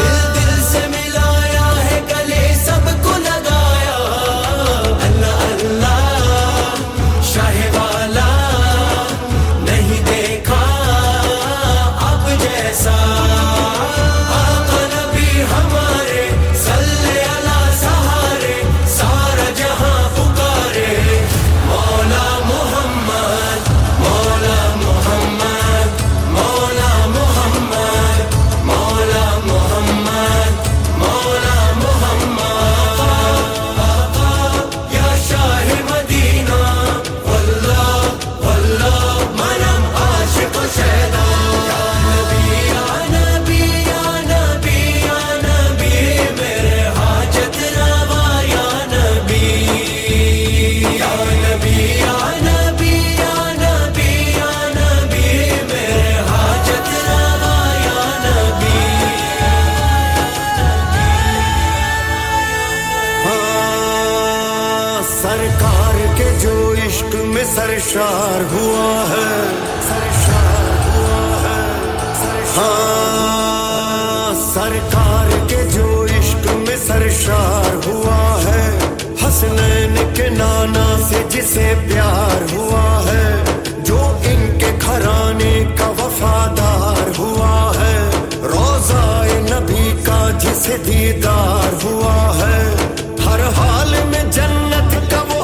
दिल दिल से मिलाया है गले सबको लगाया अल्लाह अल्लाह शाहे वाला नहीं देखा अब जैसा आका नबी हमारे सल्ले अला सहारे सारा जहां पुकारे मौला محمد مولا सरशार हुआ है हाँ सरकार के जो इश्क में सरशार हुआ है हसनैन के नाना से जिसे प्यार हुआ है जो इनके घराने का वफादार हुआ है रोज़ाए नबी का जिसे दीदार हुआ है हर हाल में जन्नत का वो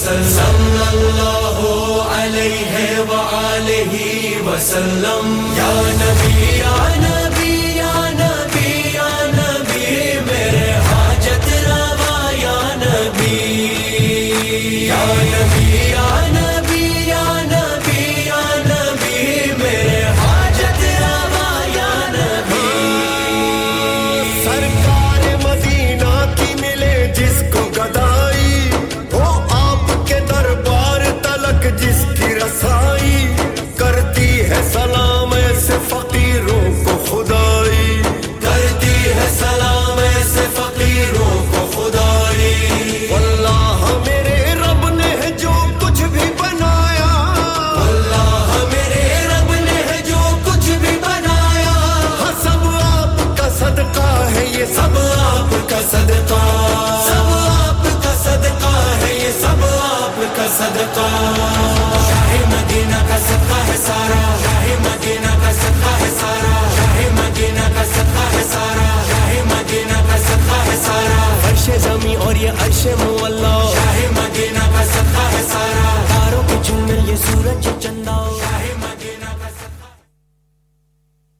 Sallallahu alayhi wa alihi wa sallam ya nabi